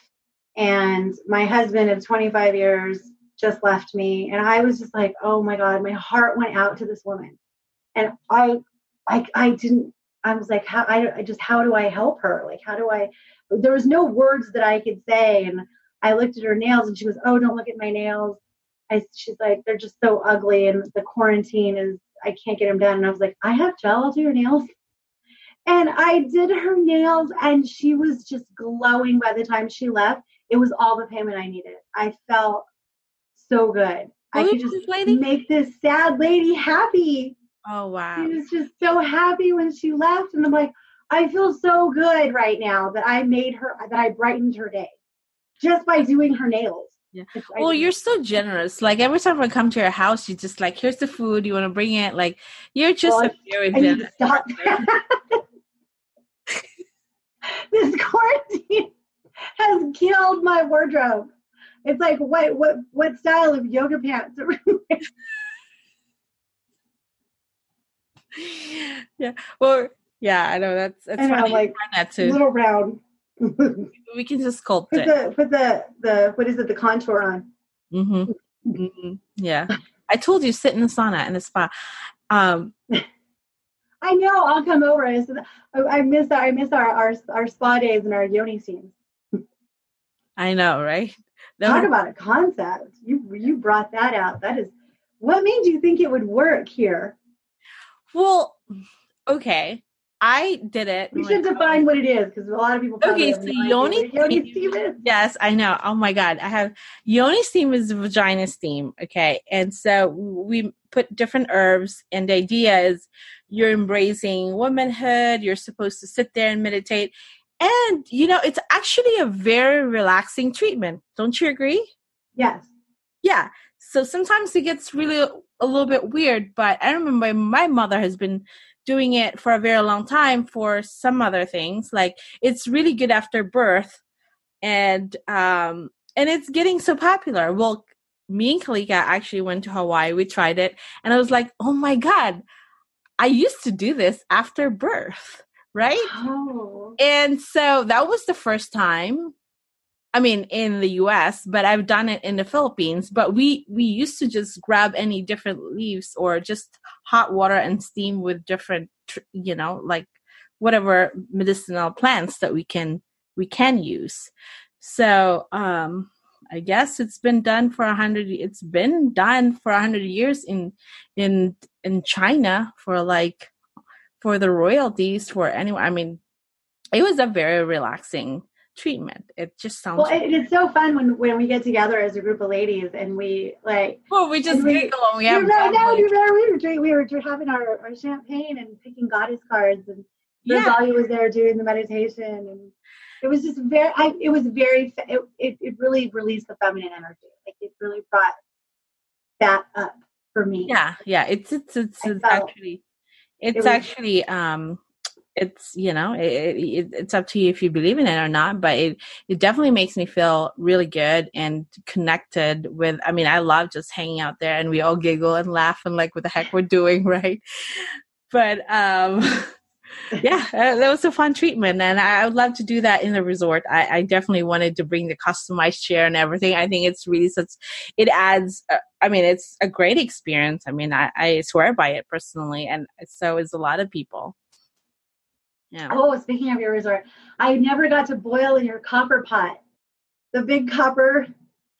And my husband of twenty-five years just left me. And I was just like, oh my God, my heart went out to this woman. And I, I, I didn't, I was like, how, I, I just, how do I help her? Like, how do I, there was no words that I could say. And I looked at her nails and she was, oh, don't look at my nails. I, she's like, they're just so ugly. And the quarantine is, I can't get them done. And I was like, I have gel, I'll do your nails. And I did her nails and she was just glowing by the time she left. It was all the payment I needed. I felt so good. Oh, I could just make this sad lady happy. Oh, wow. She was just so happy when she left. And I'm like, I feel so good right now that I made her, that I brightened her day just by doing her nails. Yeah. Well, you're so generous. Like every time I come to your house, you just like, here's the food. You want to bring it? Like you're just well, a very generous. This quarantine has killed my wardrobe. It's like, what, what, what style of yoga pants are we wearing? Yeah. Well, yeah, I know that's that's I know, funny. Like that too. Little round. We can just sculpt put it. The, put the the what is it? The contour on. Mm-hmm. Mm-hmm. Yeah, I told you sit in the sauna in the spa. Um, I know. I'll come over. I miss our I miss our our, our spa days and our yoni scenes. I know, right? That Talk was... about a concept. You you brought that out. That is what made you think it would work here. Well, okay. I did it. We should define what it is because a lot of people. Okay, so yoni, yoni steam. Yes, I know. Oh my God, I have yoni steam is vagina steam. Okay, and so we put different herbs, and the idea is you're embracing womanhood. You're supposed to sit there and meditate, and you know it's actually a very relaxing treatment. Don't you agree? Yes. Yeah. So sometimes it gets really a little bit weird, but I remember my mother has been doing it for a very long time for some other things. Like it's really good after birth and, um, and it's getting so popular. Well, me and Kalika actually went to Hawaii. We tried it and I was like, oh my God, I used to do this after birth. Right. Oh. And so that was the first time, I mean, in the U S, but I've done it in the Philippines, but we, we used to just grab any different leaves or just hot water and steam with different, you know, like whatever medicinal plants that we can, we can use. So, um, I guess it's been done for a hundred, it's been done for a hundred years in, in, in China for like, for the royalties for anyone. I mean, it was a very relaxing treatment. It just sounds well. It, it's so fun when when we get together as a group of ladies and we like. Well, we just giggle and we have. You know, no, you know, we were drink, we were having our, our champagne and picking goddess cards, and yeah. Rosalia was there doing the meditation, and it was just very. I, it was very. It, it it really released the feminine energy. Like it really brought that up for me. Yeah, yeah. It's it's it's, it's actually it's it was, actually um. it's, you know, it, it, it's up to you if you believe in it or not, but it, it definitely makes me feel really good and connected with, I mean, I love just hanging out there and we all giggle and laugh and like what the heck we're doing, right? But um, yeah, that was a fun treatment. And I would love to do that in the resort. I, I definitely wanted to bring the customized chair and everything. I think it's really such, it adds, uh, I mean, it's a great experience. I mean, I, I swear by it personally. And so is a lot of people. Yeah. Oh, speaking of your resort, I never got to boil in your copper pot, the big copper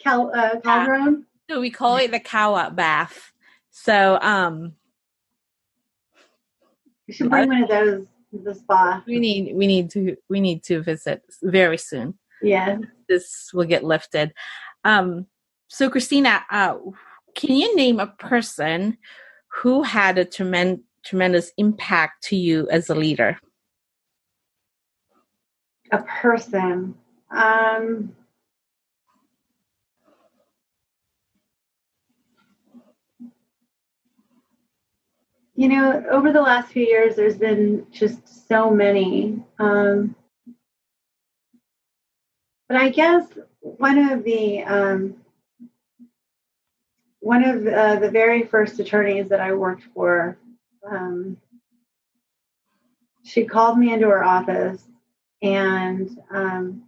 cal- uh, calderon. Yeah. So we call it the cow-up bath. So, um, you should bring one of those to the spa. We need, we need to, we need to visit very soon. Yeah, this will get lifted. Um, so, Christina, uh, can you name a person who had a tremendous, tremendous impact to you as a leader? A person. Um, you know, over the last few years, there's been just so many. Um, but I guess one of the um, one of uh, the very first attorneys that I worked for, um, she called me into her office. And um,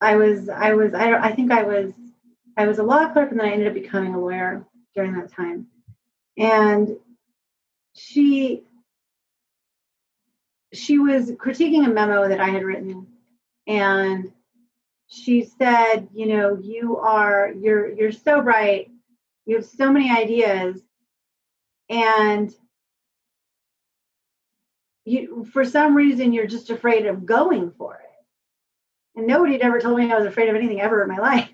I was, I was, I, I think I was, I was a law clerk, and then I ended up becoming a lawyer during that time. And she, she was critiquing a memo that I had written, and she said, "You know, you are, you're, you're so bright. You have so many ideas, and you, for some reason, you're just afraid of going for it." And nobody had ever told me I was afraid of anything ever in my life.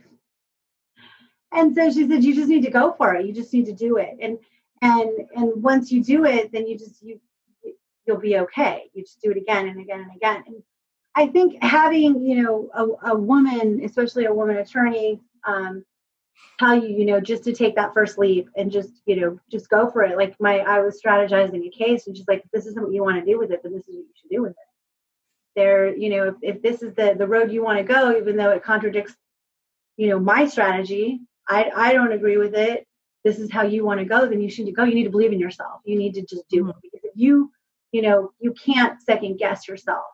And so she said, "You just need to go for it. You just need to do it. And and and once you do it, then you just you you'll be okay. You just do it again and again and again." And I think having, you know, a, a woman, especially a woman attorney, um, tell you, you know, just to take that first leap and just, you know, just go for it. Like my, I was strategizing a case and she's like, "This isn't what you want to do with it, but this is what you should do with it." There, you know, if, if this is the, the road you want to go, even though it contradicts, you know, my strategy, I, I don't agree with it. This is how you want to go. Then you should go. You need to believe in yourself. You need to just do it, because if you, you know, you can't second guess yourself.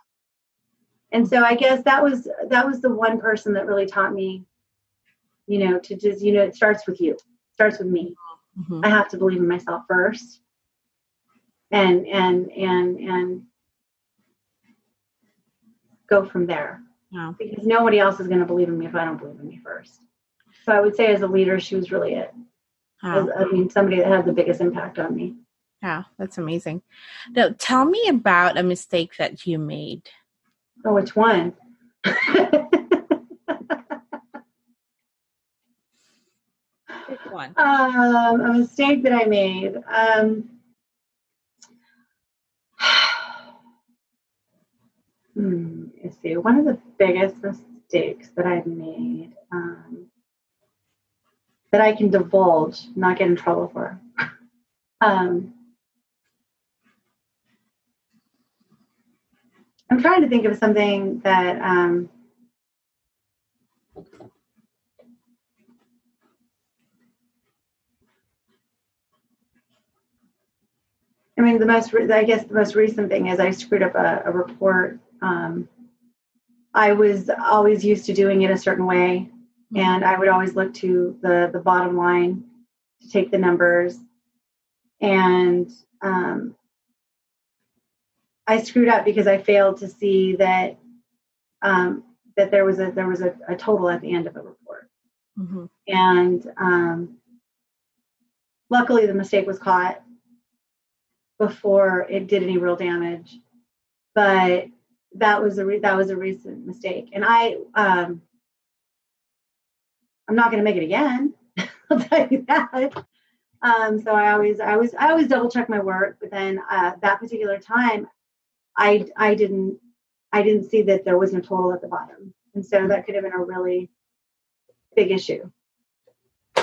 And so I guess that was, that was the one person that really taught me, you know, to just, you know, it starts with you, it starts with me. Mm-hmm. I have to believe in myself first. And, and, and, and go from there. Yeah. Because nobody else is going to believe in me if I don't believe in me first. So I would say as a leader, she was really it. Yeah. As, I mean, somebody that had the biggest impact on me. Yeah. That's amazing. Now tell me about a mistake that you made. Oh, which one? One. Um, a mistake that I made. Um, hmm, let's see. One of the biggest mistakes that I've made, um, that I can divulge, not get in trouble for. um, I'm trying to think of something that. Um, I mean, the most, re- I guess the most recent thing is I screwed up a, a report. Um, I was always used to doing it a certain way, and I would always look to the, the bottom line to take the numbers. And um, I screwed up because I failed to see that um, that there was a there was a, a total at the end of the report. Mm-hmm. And um, luckily, the mistake was caught before it did any real damage, but that was a re- that was a recent mistake, and I um, I'm not going to make it again. I'll tell you that. Um, so I always I was I always double check my work, but then uh, that particular time, I I didn't I didn't see that there wasn't a total at the bottom, and so that could have been a really big issue.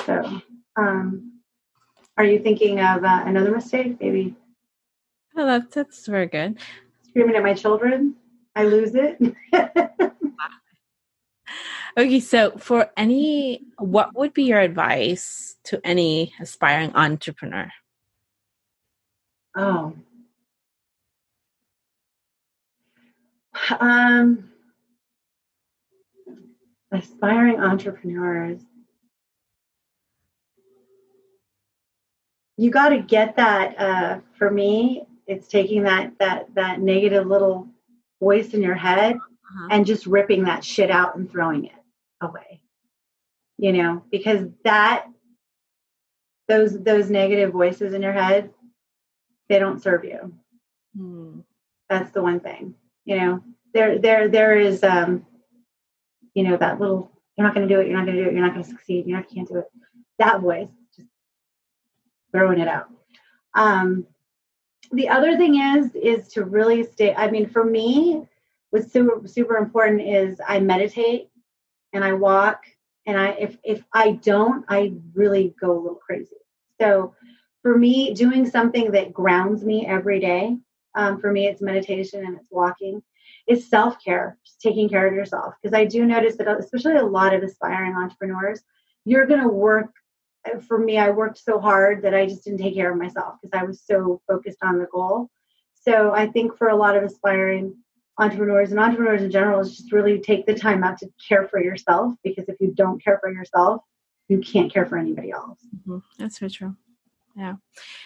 So, um, are you thinking of uh, another mistake, maybe? Oh, that's, that's very good. Screaming at my children. I lose it. Okay. So for any, what would be your advice to any aspiring entrepreneur? Oh, um, aspiring entrepreneurs. You got to get that. Uh, for me, it's taking that, that, that negative little voice in your head uh-huh. and just ripping that shit out and throwing it away, you know, because that, those, those negative voices in your head, they don't serve you. Hmm. That's the one thing, you know, there, there, there is, um, you know, that little, you're not going to do it. You're not going to do it. You're not going to succeed. You're not, you can't do it. That voice, just throwing it out. Um, The other thing is, is to really stay. I mean, for me, what's super, super important is I meditate and I walk, and I, if, if I don't, I really go a little crazy. So for me, doing something that grounds me every day, um, for me, it's meditation and it's walking. It's self-care, just taking care of yourself. Because I do notice that, especially a lot of aspiring entrepreneurs, you're going to work. For me, I worked so hard that I just didn't take care of myself because I was so focused on the goal. So I think for a lot of aspiring entrepreneurs and entrepreneurs in general, is just really take the time out to care for yourself, because if you don't care for yourself, you can't care for anybody else. Mm-hmm. That's so true. Yeah.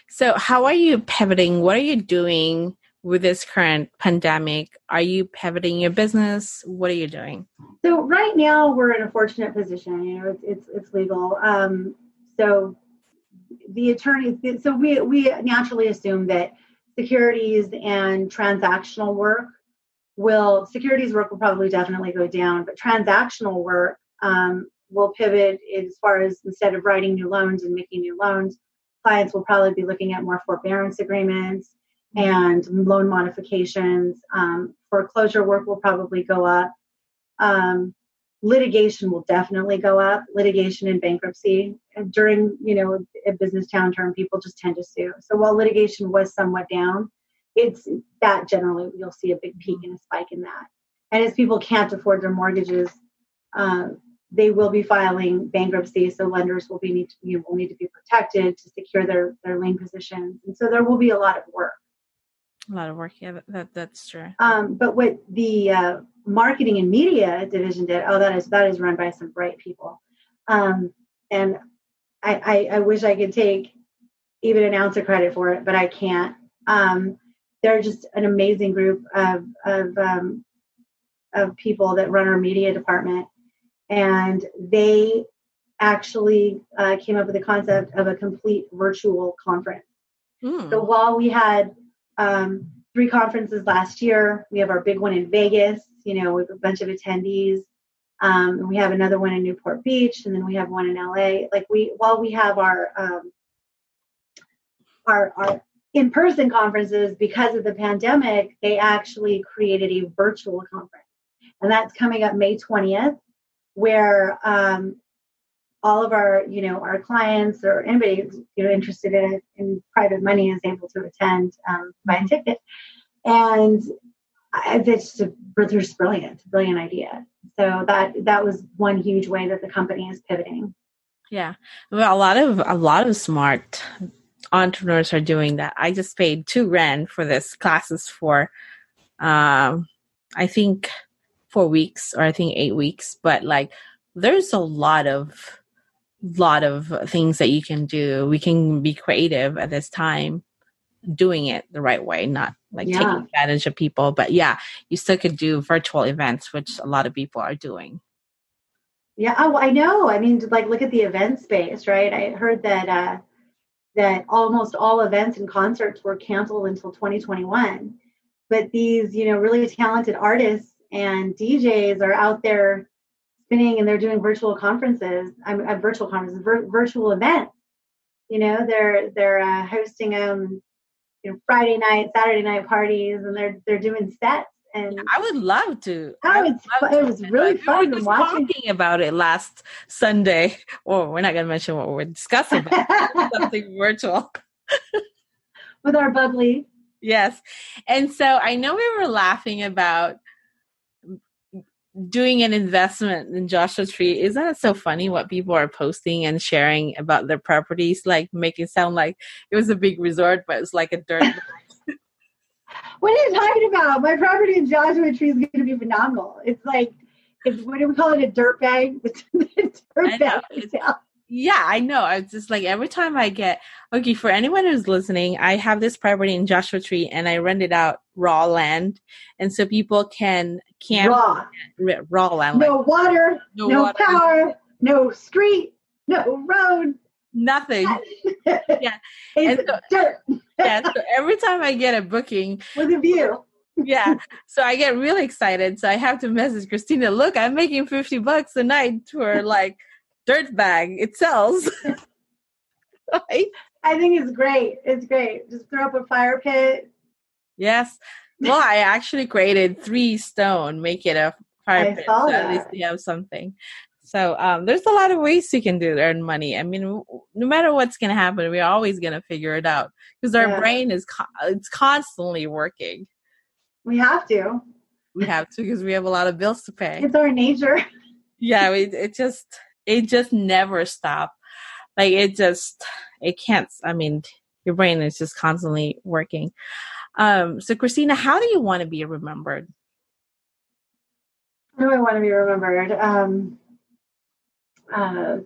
So how are you pivoting? What are you doing with this current pandemic? Are you pivoting your business? What are you doing? So right now we're in a fortunate position. You know, it's, it's, it's legal. Um, So the attorney, so we, we naturally assume that securities and transactional work will, securities work will probably definitely go down, but transactional work um, will pivot as far as instead of writing new loans and making new loans, clients will probably be looking at more forbearance agreements and loan modifications. Um, foreclosure work will probably go up. Um, Litigation will definitely go up. Litigation and bankruptcy during, you know, a business downturn, people just tend to sue. So while litigation was somewhat down, it's that generally you'll see a big peak and a spike in that. And as people can't afford their mortgages, uh, they will be filing bankruptcy. So lenders will be need to, you know, will need to be protected to secure their their lien positions. And so there will be a lot of work. A lot of work. Yeah, that that's true. Um, but what the uh, marketing and media division did, oh, that is that is run by some bright people. Um, and I, I, I wish I could take even an ounce of credit for it, but I can't. Um, they're just an amazing group of of um, of people that run our media department, and they actually uh, came up with the concept of a complete virtual conference. Mm. So while we had Um, three conferences last year. We have our big one in Vegas, you know, with a bunch of attendees. Um, and we have another one in Newport Beach, and then we have one in L A. Like we, while we have our um, our, our in-person conferences, because of the pandemic, they actually created a virtual conference, and that's coming up May twentieth, where um, all of our, you know, our clients or anybody who's, you know, interested in, in private money is able to attend, um, buy a ticket. And I, it's just a brilliant, brilliant idea. So that, that was one huge way that the company is pivoting. Yeah. Well, a lot of, a lot of smart entrepreneurs are doing that. I just paid two rand for this classes for, um, I think four weeks or I think eight weeks, but like, there's a lot of, lot of things that you can do. We can be creative at this time, doing it the right way, not like yeah. taking advantage of people. But yeah, you still could do virtual events, which a lot of people are doing. Yeah, oh, I know. I mean, like look at the event space, right? I heard that uh, that almost all events and concerts were canceled until twenty twenty-one. But these, you know, really talented artists and D Js are out there and they're doing virtual conferences. I'm at virtual conferences, vir- virtual events. You know, they're they're uh, hosting um, you know, Friday night, Saturday night parties, and they're they're doing sets. And I would love to. Oh, it's love to. It was really like, fun. We were just watching. Talking about it last Sunday. Oh, we're not going to mention what we're discussing, but something virtual with our bubbly Yes. And so I know we were laughing about doing an investment in Joshua Tree. Isn't it so funny what people are posting and sharing about their properties, like making it sound like it was a big resort, but it's like a dirt. What are you talking about? My property in Joshua Tree is going to be phenomenal. It's like, it's, what do we call it? A dirt bag? Dirt bag. Yeah, I know. I was just like, every time I get, okay, for anyone who's listening, I have this property in Joshua Tree and I rent it out raw land. And so people can camp. Raw. Raw land. No water, no, no water. Power, no street, no road. Nothing. Yeah. It's so, dirt. Yeah. So every time I get a booking. With a view. Yeah. So I get really excited. So I have to message Christina, look, I'm making fifty bucks a night for like, dirt bag, it sells. Right? I think it's great. It's great. Just throw up a fire pit. Yes. Well, I actually created three stone, make it a fire I pit. So that. At least you have something. So um, there's a lot of ways you can do to earn money. I mean, w- no matter what's going to happen, we're always going to figure it out because our yeah. brain is co- it's constantly working. We have to. We have to because we have a lot of bills to pay. It's our nature. Yeah. We, it just... It just never stops. Like it just, it can't, I mean, your brain is just constantly working. Um, so Christina, how do you want to be remembered? How do I want to be remembered? Um, uh,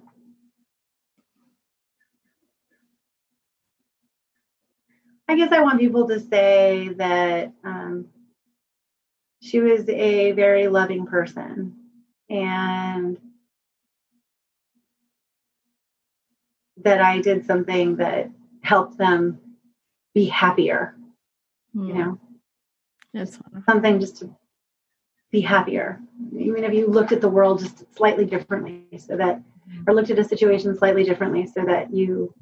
I guess I want people to say that um, she was a very loving person and that I did something that helped them be happier, mm. you know, that's something just to be happier. Even if you looked at the world just slightly differently so that, or looked at a situation slightly differently so that you,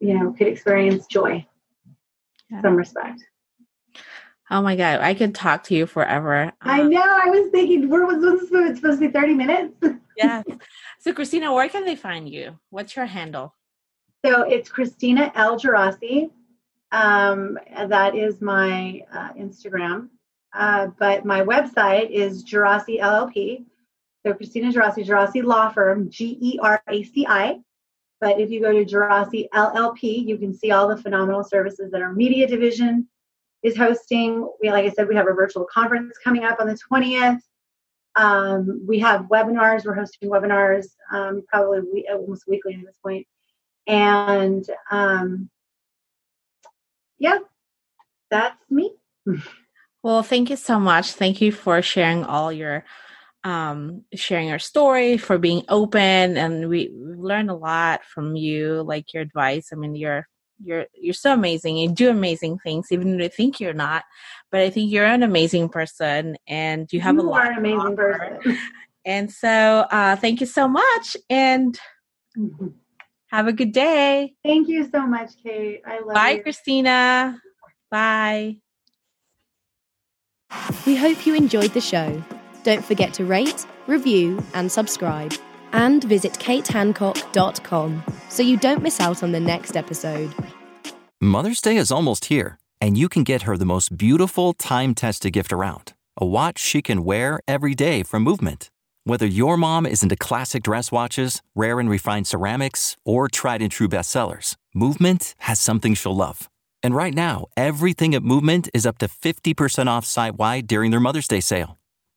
you know, could experience joy yeah. in some respect. Oh my God. I could talk to you forever. Um, I know. I was thinking, where was this supposed to be thirty minutes? Yeah. So Christina, where can they find you? What's your handle? So it's Christina L. Geraci. Um, that is my uh, Instagram. Uh, but my website is Geraci L L P. So Christina Geraci, Geraci Law Firm, G E R A C I. But if you go to Geraci L L P, you can see all the phenomenal services that our media division is hosting. We, like I said, we have a virtual conference coming up on the twentieth. Um, we have webinars. We're hosting webinars um, probably we, almost weekly at this point. And um, yeah, that's me. Well, thank you so much. Thank you for sharing all your, um, sharing your story, for being open. And we learned a lot from you, like your advice. I mean, you're You're you're so amazing. You do amazing things, even though you think you're not. But I think you're an amazing person, and you have you a lot. You are an amazing person. And so, uh, thank you so much, and have a good day. Thank you so much, Kate. I love. Bye, you. Bye, Christina. Bye. We hope you enjoyed the show. Don't forget to rate, review, and subscribe. And visit kate hancock dot com so you don't miss out on the next episode. Mother's Day is almost here, and you can get her the most beautiful time-tested gift around, a watch she can wear every day from Movement. Whether your mom is into classic dress watches, rare and refined ceramics, or tried-and-true bestsellers, Movement has something she'll love. And right now, everything at Movement is up to fifty percent off site-wide during their Mother's Day sale.